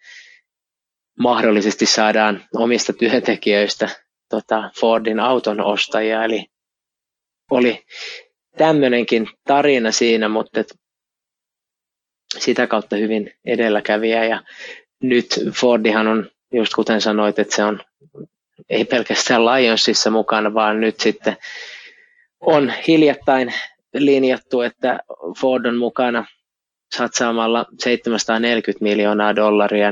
mahdollisesti saadaan omista työntekijöistä Fordin auton ostajia. Eli oli tämmöinenkin tarina siinä, mutta sitä kautta hyvin edelläkävijä ja nyt Fordihan on, just kuten sanoit, että se on ei pelkästään Lionsissa mukana, vaan nyt sitten on hiljattain linjattu, että Ford on mukana satsaamalla $740 miljoonaa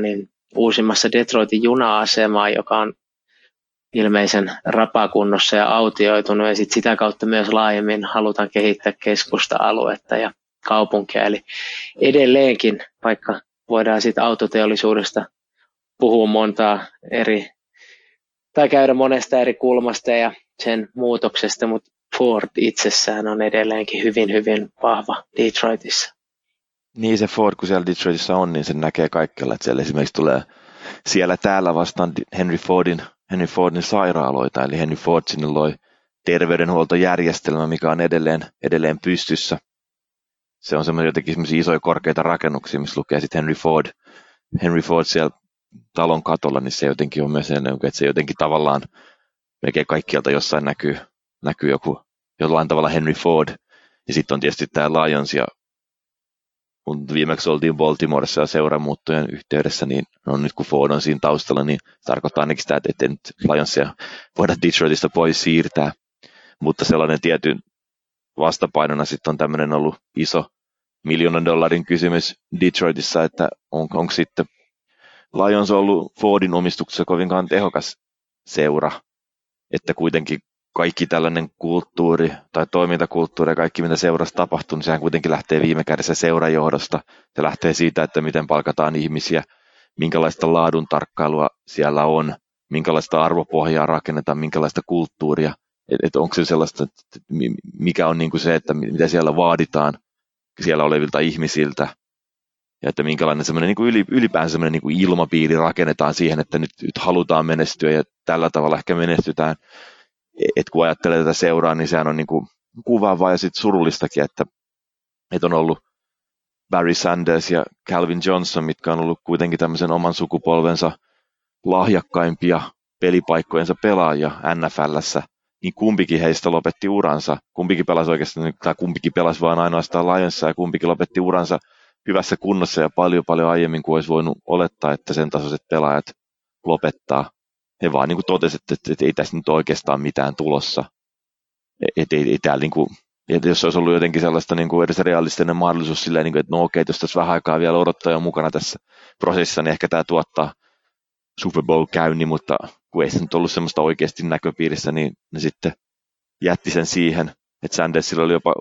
niin uusimmassa Detroitin juna-asemaa, joka on ilmeisen rapakunnossa ja autioitunut, ja sit sitä kautta myös laajemmin halutaan kehittää keskusta-aluetta ja kaupunkia. Eli edelleenkin, vaikka voidaan sit autoteollisuudesta puhua montaa eri tai käydä monesta eri kulmasta ja sen muutoksesta, mutta Ford itsessään on edelleenkin hyvin, hyvin vahva Detroitissa. Niin se Ford, kun siellä Detroitissa on, niin sen näkee kaikkialla. Että siellä esimerkiksi tulee siellä täällä vastaan Henry Fordin sairaaloita, eli Henry Ford sinne loi terveydenhuoltojärjestelmä, mikä on edelleen pystyssä. Se on jotenkin isoja korkeita rakennuksia, missä lukee sitten Henry Ford siellä talon katolla, niin se jotenkin on myös ennen, että se jotenkin tavallaan melkein kaikkialta jossain näkyy joku jollain tavalla Henry Ford. Ja sitten on tietysti tämä Lions, ja kun viimeksi oltiin Baltimoressa ja seuramuuttojen yhteydessä, niin nyt kun Ford on siinä taustalla, niin tarkoittaa ainakin sitä, että nyt Lionsia voidaan Detroitista pois siirtää. Mutta sellainen tietyn vastapainona sitten on tämmöinen ollut iso $1 million kysymys Detroitissa, että onko sitten Lions on ollut Fordin omistuksessa kovinkaan tehokas seura, että kuitenkin kaikki tällainen kulttuuri tai toimintakulttuuri ja kaikki, mitä seurassa tapahtuu, niin sehän kuitenkin lähtee viime kädessä seurajohdosta. Se lähtee siitä, että miten palkataan ihmisiä, minkälaista laadun tarkkailua siellä on, minkälaista arvopohjaa rakennetaan, minkälaista kulttuuria. Että onko se sellaista, mikä on niin kuin se, että mitä siellä vaaditaan siellä olevilta ihmisiltä. Ja että minkälainen semmoinen niin ylipäänsä semmoinen niin kuin ilmapiiri rakennetaan siihen, että nyt halutaan menestyä ja tällä tavalla ehkä menestytään. Et kun ajattelee tätä seuraa, niin sehän on niin kuin kuvaavaa ja sitten surullistakin, että on ollut Barry Sanders ja Calvin Johnson, mitkä on ollut kuitenkin tämmöisen oman sukupolvensa lahjakkaimpia pelipaikkojensa pelaajia NFL:ssä, niin kumpikin heistä lopetti uransa. Kumpikin pelasi oikeastaan, tai kumpikin pelasi vaan ainoastaan Lionsissa ja kumpikin lopetti uransa hyvässä kunnossa ja paljon paljon aiemmin kuin olisi voinut olettaa, että sen tasoiset pelaajat lopettaa. He vaan niin totesivat, että ei tässä nyt oikeastaan mitään tulossa. Että jos olisi ollut jotenkin sellaista niin kuin edes realistinen mahdollisuus silleen, niin kuin, että no okei, jos tässä vähän aikaa vielä odottaa ja mukana tässä prosessissa, niin ehkä tämä tuottaa Super Bowl-käynnin, mutta kun ei se nyt ollut semmoista oikeasti näköpiirissä, niin ne sitten jätti sen siihen, että Sandersilla oli jopa,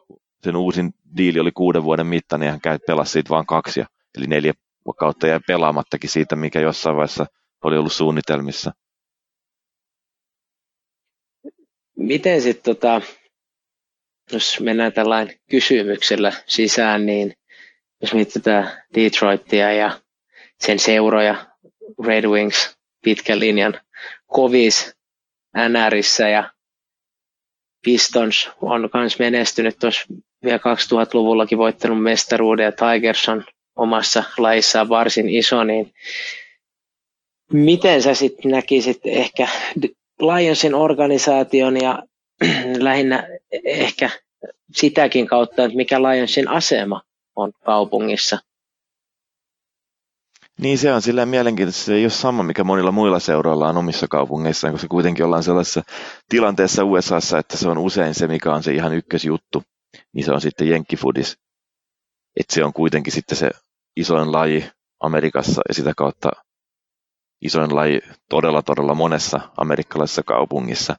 sen uusin diili oli 6 vuoden mittainen ja hän pelasi siitä vaan 2, eli 4 kautta jäi pelaamattakin siitä, mikä jossain vaiheessa oli ollut suunnitelmissa. Miten sitten, jos mennään tällainen kysymyksellä sisään, niin jos mietitään Detroitia ja sen seuroja, Red Wings pitkän linjan kovis NRissä ja Pistons on myös menestynyt tuossa vielä 2000-luvullakin voittanut mestaruuden ja Tigers on omassa lajissaan varsin iso, niin miten sä sitten näkisit ehkä Lionsin organisaation ja lähinnä ehkä sitäkin kautta, että mikä Lionsin asema on kaupungissa? Niin se on silleen mielenkiintoista, se ei ole sama, mikä monilla muilla seuroilla on omissa kaupungeissaan, koska kuitenkin ollaan sellaisessa tilanteessa USAssa, että se on usein se, mikä on se ihan ykkösjuttu, niin se on sitten jenkkifudis. Että se on kuitenkin sitten se isoin laji Amerikassa ja sitä kautta isoin laji todella todella monessa amerikkalaisessa kaupungissa,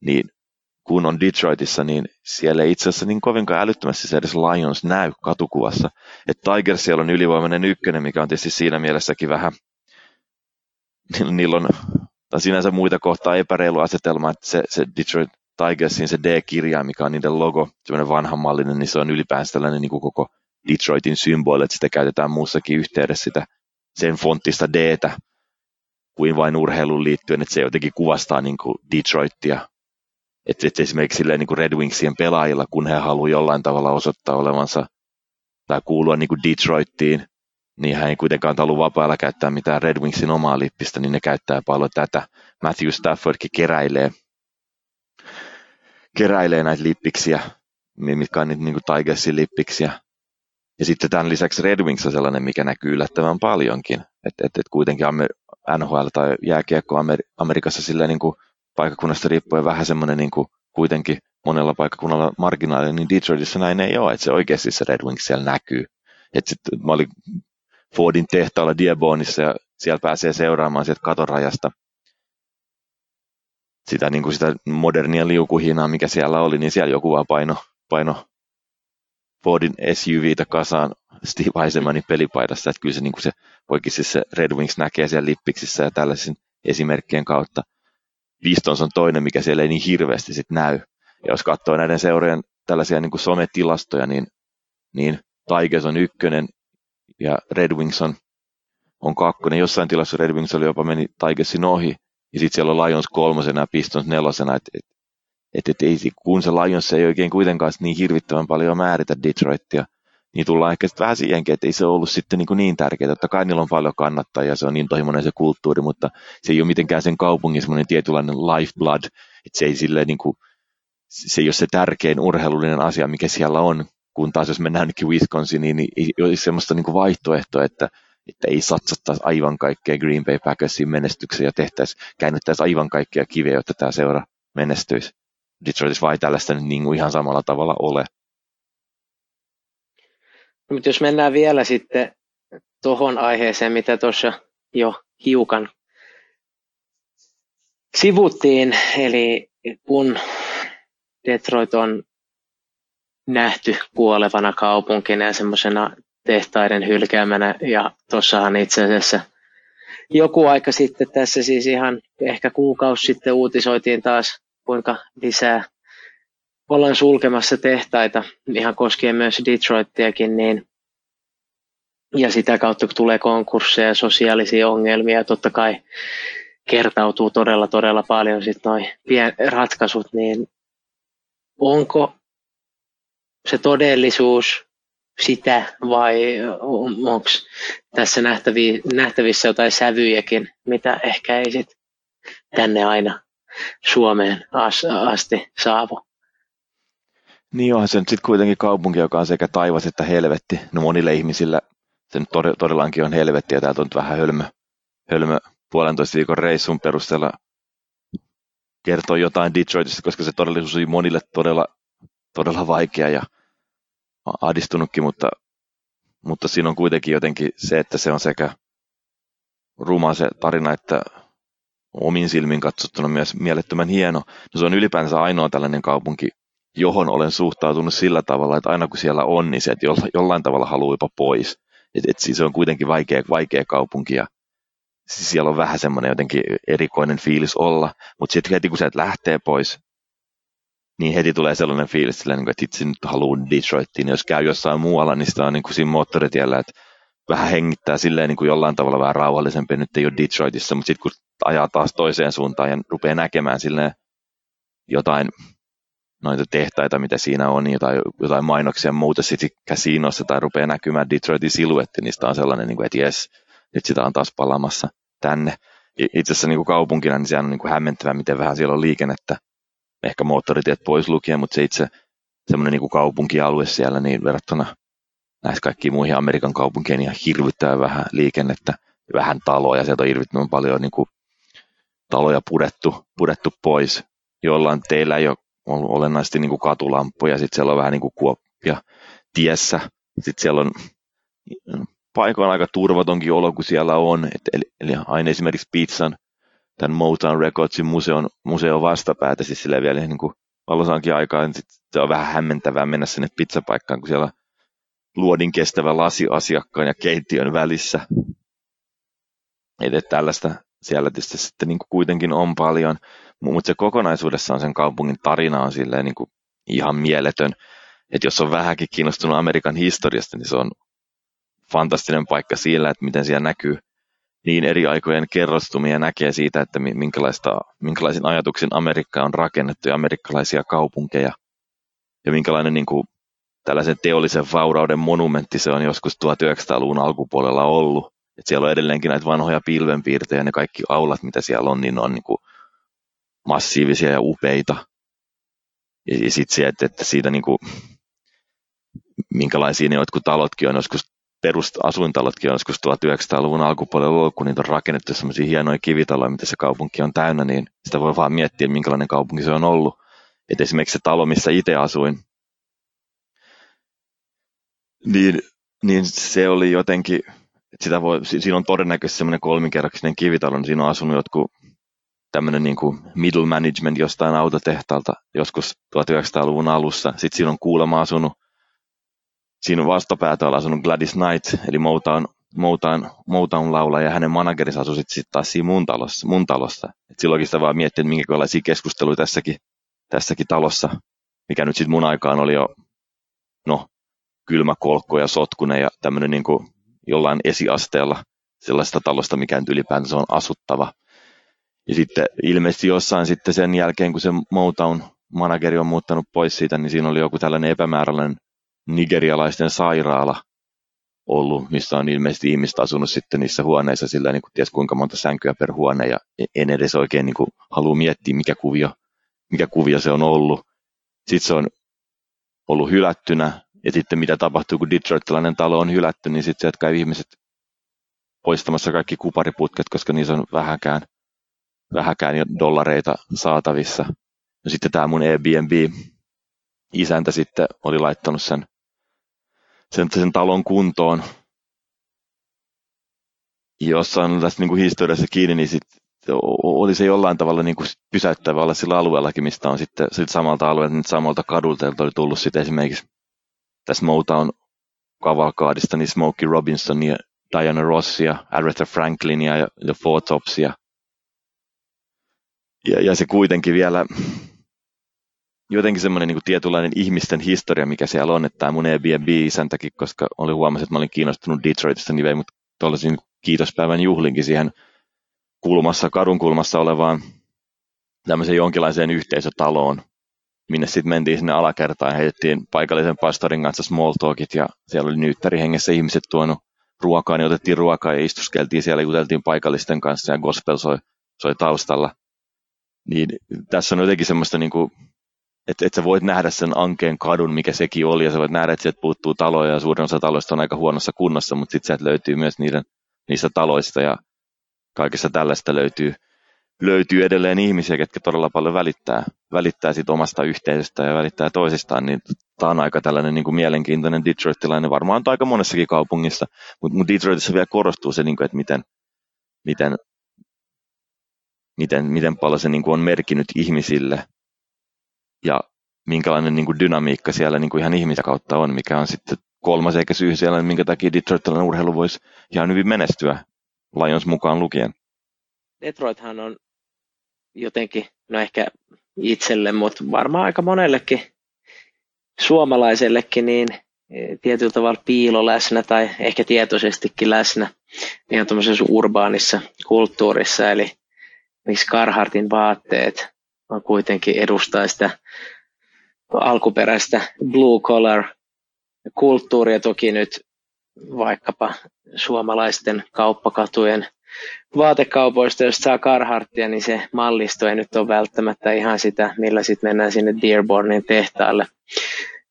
niin kun on Detroitissa, niin siellä ei itse asiassa niin kovinkaan älyttömästi se edes Lions näy katukuvassa. Että Tigers siellä on ylivoimainen 1, mikä on tietysti siinä mielessäkin vähän, niillä on sinänsä muita kohtaa epäreilu asetelma, että se Detroit Tigersin se D-kirja, mikä on niiden logo, semmoinen vanhanmallinen, niin se on ylipäänsä tällainen niin kuin koko Detroitin symboli, että sitä käytetään muussakin yhteydessä sitä sen fonttista D-tä kuin vain urheiluun liittyen, että se jotenkin kuvastaa niin kuin Detroitia. Että esimerkiksi silleen, niin kuin Red Wingsien pelaajilla, kun he haluavat jollain tavalla osoittaa olevansa tai kuulua niin kuin Detroittiin, niin hän ei kuitenkaan ollut vapailla käyttää mitään Red Wingsin omaa lippistä, niin ne käyttää paljon tätä. Matthew Staffordkin keräilee näitä lippiksiä, mitkä on niitä niin kuin Tigersin lippiksiä. Ja sitten tämän lisäksi Red Wings on sellainen, mikä näkyy yllättävän paljonkin. Että kuitenkin NHL tai jääkiekko Amerikassa silleen niin kuin paikkakunnasta riippuen vähän semmoinen niin kuin kuitenkin monella paikkakunnalla marginaali, niin Detroitissa näin ei ole, että se oikeasti se Red Wings siellä näkyy. Että sitten mä olin Fordin tehtaalla Diabonissa ja siellä pääsee seuraamaan sieltä katorajasta sitä, niin kuin sitä modernia liukuhiinaa, mikä siellä oli, niin siellä joku vaan paino Fordin SUVtä kasaan Steve Eisemanin pelipaidassa, että kyllä se, niin kuin se oikeasti se Red Wings näkee siellä lippiksissä ja tällaisen esimerkkien kautta. Pistons on toinen, mikä siellä ei niin hirveästi sit näy. Ja jos katsoo näiden seurojen tällaisia niin kuin sometilastoja, niin Tigers on 1 ja Red Wings on 2. Jossain tilassa Red Wings oli jopa meni Tigersin ohi. Ja sitten siellä on Lions 3 ja Pistons 4. Kun se Lions ei oikein kuitenkaan niin hirvittävän paljon määritä Detroitia, niin tullaan ehkä sitten vähän siihenkin, että ei se ollut sitten niin tärkeää. Totta kai niillä on paljon kannattajia, se on intohimoinen se kulttuuri, mutta se ei ole mitenkään sen kaupungin semmoinen tietynlainen lifeblood, että se ei silleen niin kuin, se ei ole se tärkein urheilullinen asia, mikä siellä on, kun taas jos mennään nytkin Wisconsiniin, niin ei ole semmoista niin kuin vaihtoehtoa, että ei satsattaisi aivan kaikkea Green Bay Packersiin menestykseen ja käännettäisiin aivan kaikkea kiveä, jotta tämä seura menestyisi. Detroitissa vaan ei tällaista nyt niin ihan samalla tavalla ole. Mutta jos mennään vielä sitten tuohon aiheeseen, mitä tuossa jo hiukan sivuttiin, eli kun Detroit on nähty kuolevana kaupunkina ja semmoisena tehtaiden hylkäämänä, ja tuossahan itse asiassa joku aika sitten, tässä siis ihan ehkä kuukausi sitten, uutisoitiin taas, kuinka lisää ollaan sulkemassa tehtaita, ihan koskien myös Detroitiakin, niin, ja sitä kautta kun tulee konkursseja, sosiaalisia ongelmia, totta kai kertautuu todella paljon sitten noi ratkaisut, niin onko se todellisuus sitä vai onko tässä nähtävissä jotain sävyjäkin, mitä ehkä ei sit tänne aina Suomeen asti saavu? Niin onhan se nyt sitten kuitenkin kaupunki, joka on sekä taivas että helvetti. No monille ihmisillä se nyt todellakin on helvetti, ja täältä on nyt vähän hölmö 1,5 viikon reissun perusteella kertoo jotain Detroitista, koska se todellisuus on monille todella vaikea ja ahdistunutkin, mutta siinä on kuitenkin jotenkin se, että se on sekä ruma se tarina, että omin silmin katsottuna myös mielettömän hieno. No se on ylipäänsä ainoa tällainen kaupunki, johon olen suhtautunut sillä tavalla, että aina kun siellä on, niin se, että jollain tavalla haluaa jopa pois. Et siis se on kuitenkin vaikea kaupunki ja siis siellä on vähän semmoinen jotenkin erikoinen fiilis olla, mutta sitten heti kun sieltä lähtee pois, niin heti tulee sellainen fiilis, että itse nyt haluan Detroitiin. Jos käy jossain muualla, niin sitä on niin kuin siinä moottoritiellä, että vähän hengittää silleen niin kuin jollain tavalla vähän rauhallisempi, nyt ei ole Detroitissa, mutta sitten kun ajaa taas toiseen suuntaan ja rupeaa näkemään silleen jotain noita tehtaita, mitä siinä on, jotain mainoksia ja muuta sitten käsiinossa, tai rupeaa näkymään Detroitin siluetti, niin sitä on sellainen, että jes, nyt sitä on taas palaamassa tänne. Itse asiassa niin kuin kaupunkina, niin se on niin kuin hämmentävää, miten vähän siellä on liikennettä, ehkä moottoritiet pois lukien, mutta se itse semmoinen niin kuin kaupunkialue siellä, niin verrattuna näihin kaikkiin muihin Amerikan kaupunkeihin ihan hirvittää vähän liikennettä, vähän taloja, sieltä on hirvittävän paljon niin kuin taloja pudettu pois, jollain teillä ei ole olennaisesti niin kuin katulamppuja, sitten siellä on vähän niin kuin kuoppia tiessä, sitten siellä on paikoin aika turvatonkin olo, kun siellä on, eli aina esimerkiksi pizzan, tämän Motown Recordsin museon vastapäätä, siis sillä vielä niin kuin valosaankin aikaa, niin se on vähän hämmentävää mennä sinne pizzapaikkaan, kun siellä luodin kestävä lasi asiakkaan ja keittiön välissä. Eli tällaista siellä tietysti sitten niin kuin kuitenkin on paljon, mutta se kokonaisuudessaan sen kaupungin tarina on silleen niin kuin ihan mieletön, että jos on vähänkin kiinnostunut Amerikan historiasta, niin se on fantastinen paikka siellä, että miten siellä näkyy niin eri aikojen kerrostumia, näkee siitä, että minkälaisin ajatuksen Amerikka on rakennettu ja amerikkalaisia kaupunkeja ja minkälainen niin kuin tällaisen teollisen vaurauden monumentti se on joskus 1900-luvun alkupuolella ollut. Et siellä on edelleenkin näitä vanhoja pilvenpiirtejä ja ne kaikki aulat, mitä siellä on, niin ne on niin kuin massiivisia ja upeita. Ja sitten se, että siitä niin kuin, minkälaisia ne jotkut talotkin on joskus, perustasuintalotkin on joskus 1900-luvun alkupuolella ollut, kun niitä on rakennettu sellaisia hienoja kivitaloja, mitä se kaupunki on täynnä, niin sitä voi vaan miettiä, minkälainen kaupunki se on ollut. Et esimerkiksi se talo, missä itse asuin, niin se oli jotenkin, että siinä on todennäköisesti semmoinen 3-kerroksinen kivitalo, niin siinä on asunut jotkut tämmöinen niin kuin middle management jostain autotehtaalta joskus 1900-luvun alussa. Sitten siinä on kuulemma asunut, siinä vastapäätä on asunut Gladys Knight, eli Motown-laulaja, ja hänen managerinsa asui sitten taas siinä mun talossa. Et silloinkin sitä vaan miettii, että minkälaisia keskusteluja tässäkin talossa, mikä nyt sitten mun aikaan oli jo kylmä kolkko ja sotkunen ja tämmöinen niin kuin jollain esiasteella sellaista talosta, mikä nyt ylipäänsä on asuttava. Ja sitten ilmeisesti jossain sitten sen jälkeen, kun se Motown-manageri on muuttanut pois siitä, niin siinä oli joku tällainen epämääräinen nigerialaisten sairaala ollut, missä on ilmeisesti ihmistä asunut sitten niissä huoneissa sillä niin kuin ties kuinka monta sänkyä per huone, ja en edes oikein niin kuin halua miettiä, mikä kuvio se on ollut. Sitten se on ollut hylättynä, ja sitten mitä tapahtuu, kun Detroit-tällainen talo on hylätty, niin sitten sieltä käy ihmiset poistamassa kaikki kupariputket, koska niissä on vähäkään jo dollareita saatavissa. No sitten tämä mun Airbnb-isäntä sitten oli laittanut sen talon kuntoon. Jos on tässä niin kuin historiassa kiinni, niin sit oli se jollain tavalla niin kuin pysäyttävä olla sillä alueellakin, mistä on sitten samalta alueelta, nyt samalta kadulta oli tullut sitten esimerkiksi tässä Motown-kavalkaadista, niin Smokey Robinsonia, Diana Rossia, Aretha Franklinia ja Four Topsia. Ja se kuitenkin vielä jotenkin semmoinen niin kuin tietynlainen ihmisten historia, mikä siellä on, että tämä mun Airbnb-isäntäkin, koska olin huomannut, että mä olin kiinnostunut Detroitista, niin vei mut tuollaisiin kiitospäivän juhlinkin siihen kulmassa, kadun kulmassa olevaan tämmöiseen jonkinlaiseen yhteisötaloon, minne sitten mentiin sinne alakertaan ja heitettiin paikallisen pastorin kanssa small talkit, ja siellä oli nyyttärihengessä ihmiset tuonut ruokaa, niin otettiin ruokaa ja istuskeltiin siellä, juteltiin paikallisten kanssa ja gospel soi taustalla. Niin tässä on jotenkin semmoista, niin kuin, että sä voit nähdä sen ankeen kadun, mikä sekin oli, ja sä voit nähdä, että sieltä puuttuu taloja, ja suurin osa taloista on aika huonossa kunnossa, mutta sitten sieltä löytyy myös niistä taloista, ja kaikesta tällaista löytyy edelleen ihmisiä, ketkä todella paljon välittää siitä omasta yhteisöstä ja välittää toisistaan, niin tämä on aika tällainen niin kuin mielenkiintoinen detroitilainen, varmaan aika monessakin kaupungissa, mutta Detroitissa vielä korostuu se, niin kuin, että miten paljon se niin kuin on merkinnyt ihmisille ja minkälainen niin kuin dynamiikka siellä niin kuin ihan ihmisen kautta on, mikä on sitten kolmas eikä syy siellä, minkä takia detroitilainen urheilu voisi ihan hyvin menestyä, Lions mukaan lukien. Detroithan on jotenkin, no ehkä itselle, mutta varmaan aika monellekin suomalaisellekin niin tietyllä tavalla piilo läsnä tai ehkä tietoisestikin läsnä ihan tuollaisessa urbaanissa kulttuurissa, eli miksi Carhartin vaatteet on kuitenkin edustaa sitä alkuperäistä blue collar kulttuuria, toki nyt vaikkapa suomalaisten kauppakatujen vaatekaupoista, jos saa Carharttia, niin se mallisto ei nyt ole välttämättä ihan sitä, millä sitten mennään sinne Dearbornin tehtaalle.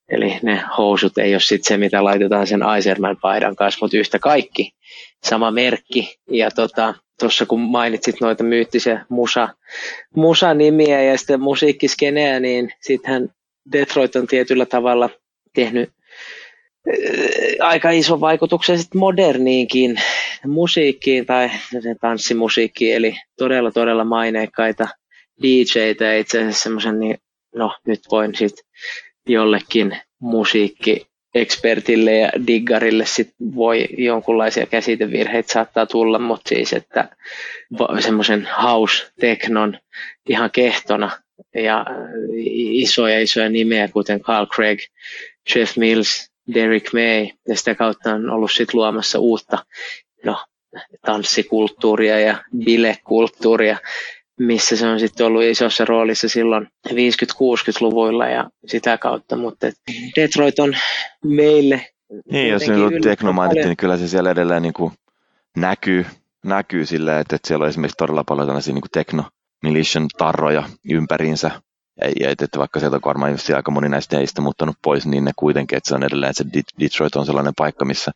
Eli ne housut ei ole sitten se, mitä laitetaan sen Aiserman paidan kanssa, mutta yhtä kaikki sama merkki. Ja tuossa kun mainitsit noita myyttisiä musanimiä ja sitten musiikkiskeneä, niin sittenhän Detroit on tietyllä tavalla tehnyt aika iso vaikutuksen sitten moderniinkin musiikkiin tai tanssimusiikkiin, eli todella todella maineikkaita DJ:tä, itse asiassa semmoisen, niin no nyt voin sitten jollekin musiikkiekspertille ja diggarille sitten voi jonkunlaisia käsitevirheitä saattaa tulla, mutta siis että semmoisen house-teknon ihan kehtona ja isoja nimeä kuten Carl Craig, Jeff Mills, Derek May, ja sitä kautta on ollut sit luomassa uutta tanssikulttuuria ja bilekulttuuria, missä se on sitten ollut isossa roolissa silloin 50-60-luvuilla ja sitä kautta, mutta Detroit on meille... Niin, jos nyt tekno mainittiin, niin kyllä se siellä edelleen niin kuin näkyy sillä, että siellä on esimerkiksi todella paljon tällaisia niin tekno-milition tarroja ympäriinsä. Ja että vaikka sieltä on varmaan aika moni näistä heistä muuttanut pois, niin ne kuitenkin, että se on edelleen, että se Detroit on sellainen paikka, missä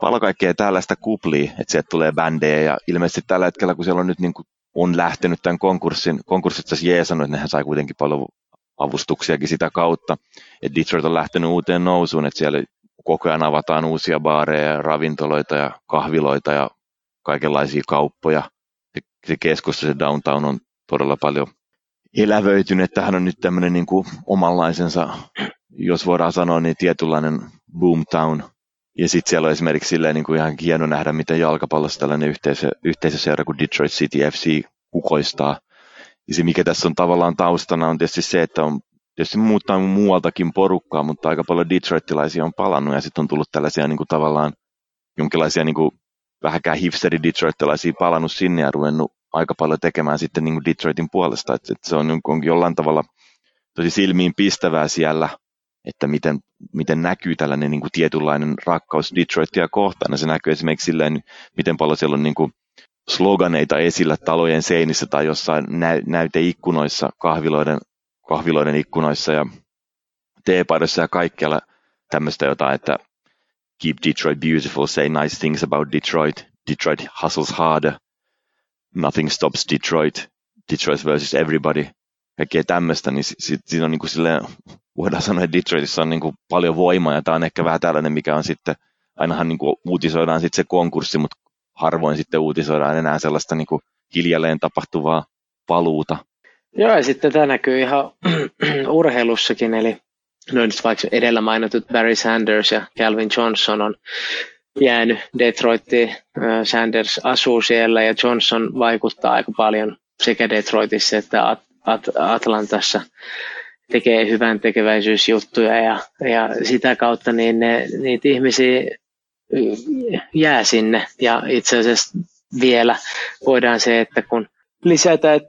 paljon kaikkea tällaista kuplia, että sieltä tulee bändejä, ja ilmeisesti tällä hetkellä, kun siellä on nyt niin kuin, on lähtenyt tämän konkurssit tässä jeesannut, että nehän sai kuitenkin paljon avustuksiakin sitä kautta, että Detroit on lähtenyt uuteen nousuun, että siellä koko ajan avataan uusia baareja, ravintoloita ja kahviloita ja kaikenlaisia kauppoja, se keskusta, se downtown on todella paljon elävöitynyt, että hän on nyt tämmöinen niin kuin omanlaisensa, jos voidaan sanoa, niin tietynlainen boomtown. Ja sitten siellä on esimerkiksi silleen niin kuin ihan hieno nähdä, miten jalkapallossa tällainen yhteisöseura kuin Detroit City FC kukoistaa. Ja se, mikä tässä on tavallaan taustana, on tietysti se, että on tietysti muualtakin porukkaa, mutta aika paljon detroitilaisia on palannut, ja sitten on tullut tällaisia niin kuin tavallaan jonkinlaisia niin kuin vähäkään hipsteri detroitilaisia palannut sinne ja ruvennut aika paljon tekemään sitten niin kuin Detroitin puolesta, että se on jollain tavalla tosi silmiin pistävää siellä, että miten näkyy tällainen niin kuin tietynlainen rakkaus Detroitia kohtaan, ja se näkyy esimerkiksi silleen, miten paljon siellä on niin kuin sloganeita esillä talojen seinissä tai jossain näyteikkunoissa, kahviloiden ikkunoissa ja teepaidoissa ja kaikkialla tämmöistä jotain, että keep Detroit beautiful, say nice things about Detroit, Detroit hustles harder, nothing stops Detroit, Detroit versus everybody, kaikkea tämmöistä, niin siinä on niin kuin silleen, voidaan sanoa, että Detroitissa on niin kuin paljon voimaa, ja tämä on ehkä vähän tällainen, mikä on sitten, ainahan niin kuin uutisoidaan sitten se konkurssi, mutta harvoin sitten uutisoidaan enää sellaista niin kuin hiljalleen tapahtuvaa paluuta. Joo, ja sitten tämä näkyy ihan urheilussakin, eli no nyt vaikka edellä mainitut Barry Sanders ja Calvin Johnson on jäänyt Detroitiin. Sanders asuu siellä ja Johnson vaikuttaa aika paljon sekä Detroitissa että Atlantassa. Tekee hyvän tekeväisyysjuttuja ja sitä kautta niin niitä ihmisiä jää sinne. Ja itse asiassa vielä voidaan se, että kun lisätään,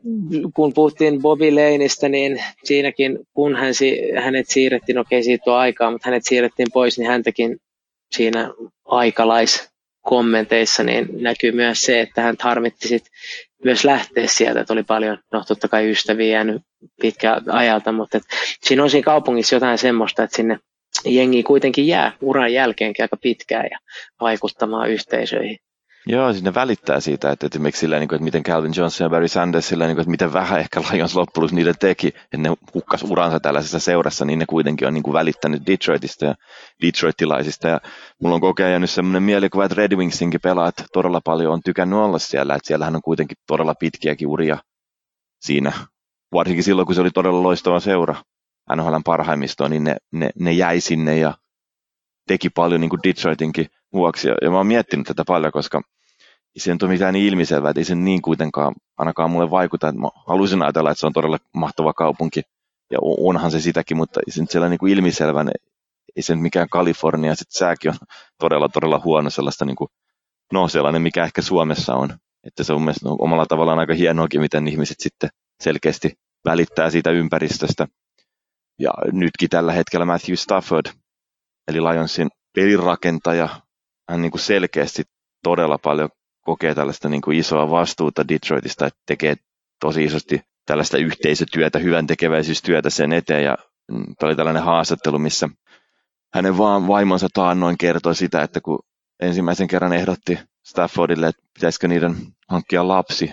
kun puhuttiin Bobby Layneistä, niin siinäkin kun hänet siirrettiin, okei siitä on aikaa, mutta hänet siirrettiin pois, niin häntäkin siinä aikalaiskommenteissa niin näkyy myös se, että hän harmitti sit myös lähteä sieltä, että oli paljon, no totta kai ystäviä jäänyt pitkään ajalta, mutta siinä on siinä kaupungissa jotain semmoista, että sinne jengi kuitenkin jää uran jälkeenkin aika pitkään ja vaikuttamaan yhteisöihin. Joo, siinä välittää siitä, että esimerkiksi sillä, että miten Calvin Johnson ja Barry Sanders, sillä, että miten vähän ehkä Lions loppujen niille teki, että ne hukkas uransa tällaisessa seurassa, niin ne kuitenkin on välittänyt Detroitista ja detroitilaisista. Ja mulla on koko ajan nyt sellainen mielikuva, että Red Wingsinkin pelaat todella paljon on tykännyt olla siellä, että siellähän on kuitenkin todella pitkiäkin uria siinä. Varsinkin silloin, kun se oli todella loistava seura NHL:n parhaimmistoon, niin ne jäi sinne ja teki paljon niin kuin Detroitinkin vuoksi. Ja mä oon miettinyt tätä paljon, koska ei se nyt ole mitään niin ilmiselvää, että ei se niin kuitenkaan ainakaan mulle vaikuta. Mä haluaisin ajatella, että se on todella mahtava kaupunki, ja onhan se sitäkin, mutta ei se nyt siellä niin kuin ilmiselvän, ei se nyt mikään Kalifornia, sitten sääkin on todella, todella huono sellaista, niin kuin, no sellainen, mikä ehkä Suomessa on. Että se on mielestäni omalla tavallaan aika hienoakin, miten ihmiset sitten selkeästi välittää siitä ympäristöstä. Ja nytkin tällä hetkellä Matthew Stafford, eli Lionsin pelirakentaja, hän niin kuin selkeästi todella paljon kokee tällaista niin kuin isoa vastuuta Detroitista, että tekee tosi isosti tällaista yhteisötyötä, hyvän tekeväisyystyötä sen eteen. Ja tämä oli tällainen haastattelu, missä hänen vaimonsa taannoin kertoi sitä, että kun ensimmäisen kerran ehdotti Staffordille, että pitäisikö niiden hankkia lapsi.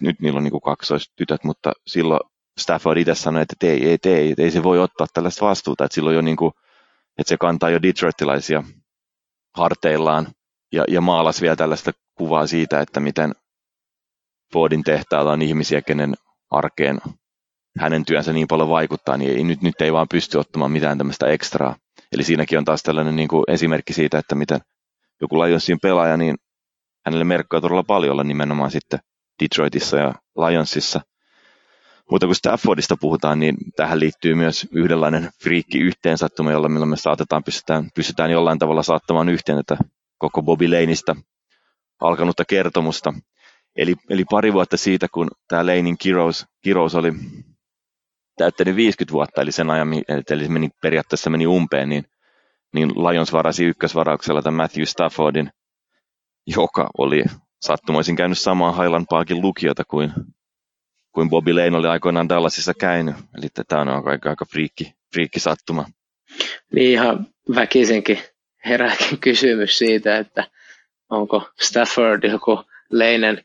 Nyt niillä on niin kuin 12 tytöt, mutta silloin Stafford itse sanoi, että ei se voi ottaa tällaista vastuuta, että silloin jo niin kuin, että se kantaa jo detroitilaisia harteillaan ja maalasi vielä tällaista kuvaa siitä, että miten Fordin tehtaalla on ihmisiä, kenen arkeen hänen työnsä niin paljon vaikuttaa, niin nyt ei vaan pysty ottamaan mitään tämmöistä ekstraa. Eli siinäkin on taas tällainen niin kuin esimerkki siitä, että miten joku Lionsin pelaaja, niin hänelle merkkaa todella paljon olla nimenomaan sitten Detroitissa ja Lionsissa. Mutta kun Staffordista puhutaan, niin tähän liittyy myös yhdenlainen friikki yhteensattuma, jolla me pystytään jollain tavalla saattamaan yhteen tätä koko Bobby Laynesta alkanutta kertomusta. Eli pari vuotta siitä, kun tämä Laynen kirous oli täyttänyt 50 vuotta, eli sen ajan, eli se periaatteessa meni umpeen, niin Lions varasi ykkösvarauksella tämän Matthew Staffordin, joka oli sattumoisin käynyt samaan Highland Parkin lukiota kuin Bobby Layne oli aikoinaan Dallasissa käynyt. Eli tämä on aika friikki sattuma. Niin ihan väkisenkin herääkin kysymys siitä, että onko Stafford joku Laynen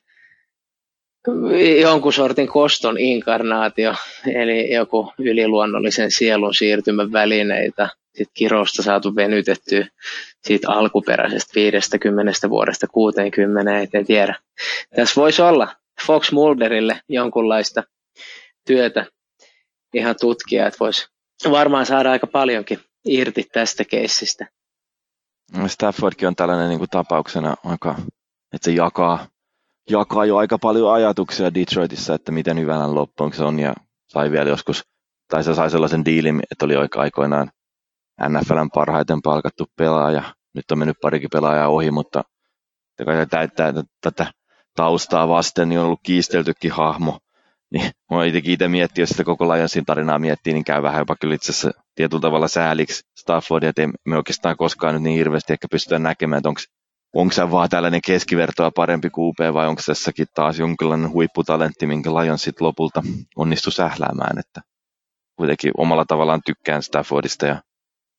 jonkun sortin koston inkarnaatio, eli joku yliluonnollisen sielun siirtymän välineitä. Sitten kirosta saatu venytettyä siitä alkuperäisestä 50 vuodesta 60, en tiedä. Tässä voisi olla Fox Mulderille jonkunlaista työtä ihan tutkia, että voisi varmaan saada aika paljonkin irti tästä keissistä. Staffordkin on tällainen niin kuin tapauksena, että se jakaa jo aika paljon ajatuksia Detroitissa, että miten hyvänä loppuun se on, ja sai vielä joskus, tai se sai sellaisen diilin, että oli aikoinaan NFL:n parhaiten palkattu pelaaja. Nyt on mennyt parikin pelaajaa ohi, mutta tätä taustaa vasten niin on ollut kiisteltykin hahmo. Niin, mä itse miettinyt, jos sitä koko Lionsin tarinaa miettii, niin käy vähän jopa kyllä itse asiassa tietyllä tavalla sääliksi Staffordia, että me oikeastaan koskaan nyt niin hirveästi ehkä pystytään näkemään, että onko se vaan tällainen keskivertoa parempi kuin UP, vai onko tässäkin taas jonkinlainen huipputalentti, minkä Lionsit lopulta onnistui sähläämään. Että kuitenkin omalla tavallaan tykkään Staffordista ja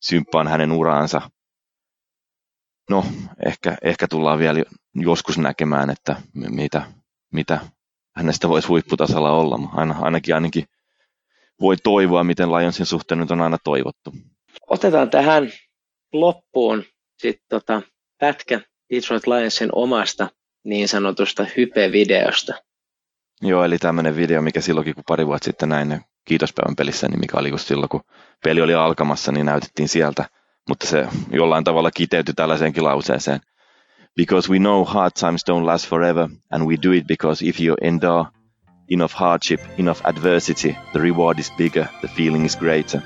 symppaan hänen uraansa. No, ehkä tullaan vielä joskus näkemään, että mitä hänestä voisi huipputasalla olla. Ainakin voi toivoa, miten Lionsin suhteen nyt on aina toivottu. Otetaan tähän loppuun sitten pätkä Detroit Lionsin omasta niin sanotusta hype-videosta. Joo, eli tämmöinen video, mikä silloinkin, kun pari vuotta sitten näin kiitospäivän pelissä, niin mikä oli just silloin, kun peli oli alkamassa, niin näytettiin sieltä. Mutta se jollain tavalla kiteytyi tällaiseenkin lauseeseen. Because we know hard times don't last forever, and we do it because if you endure enough hardship, enough adversity, the reward is bigger, the feeling is greater.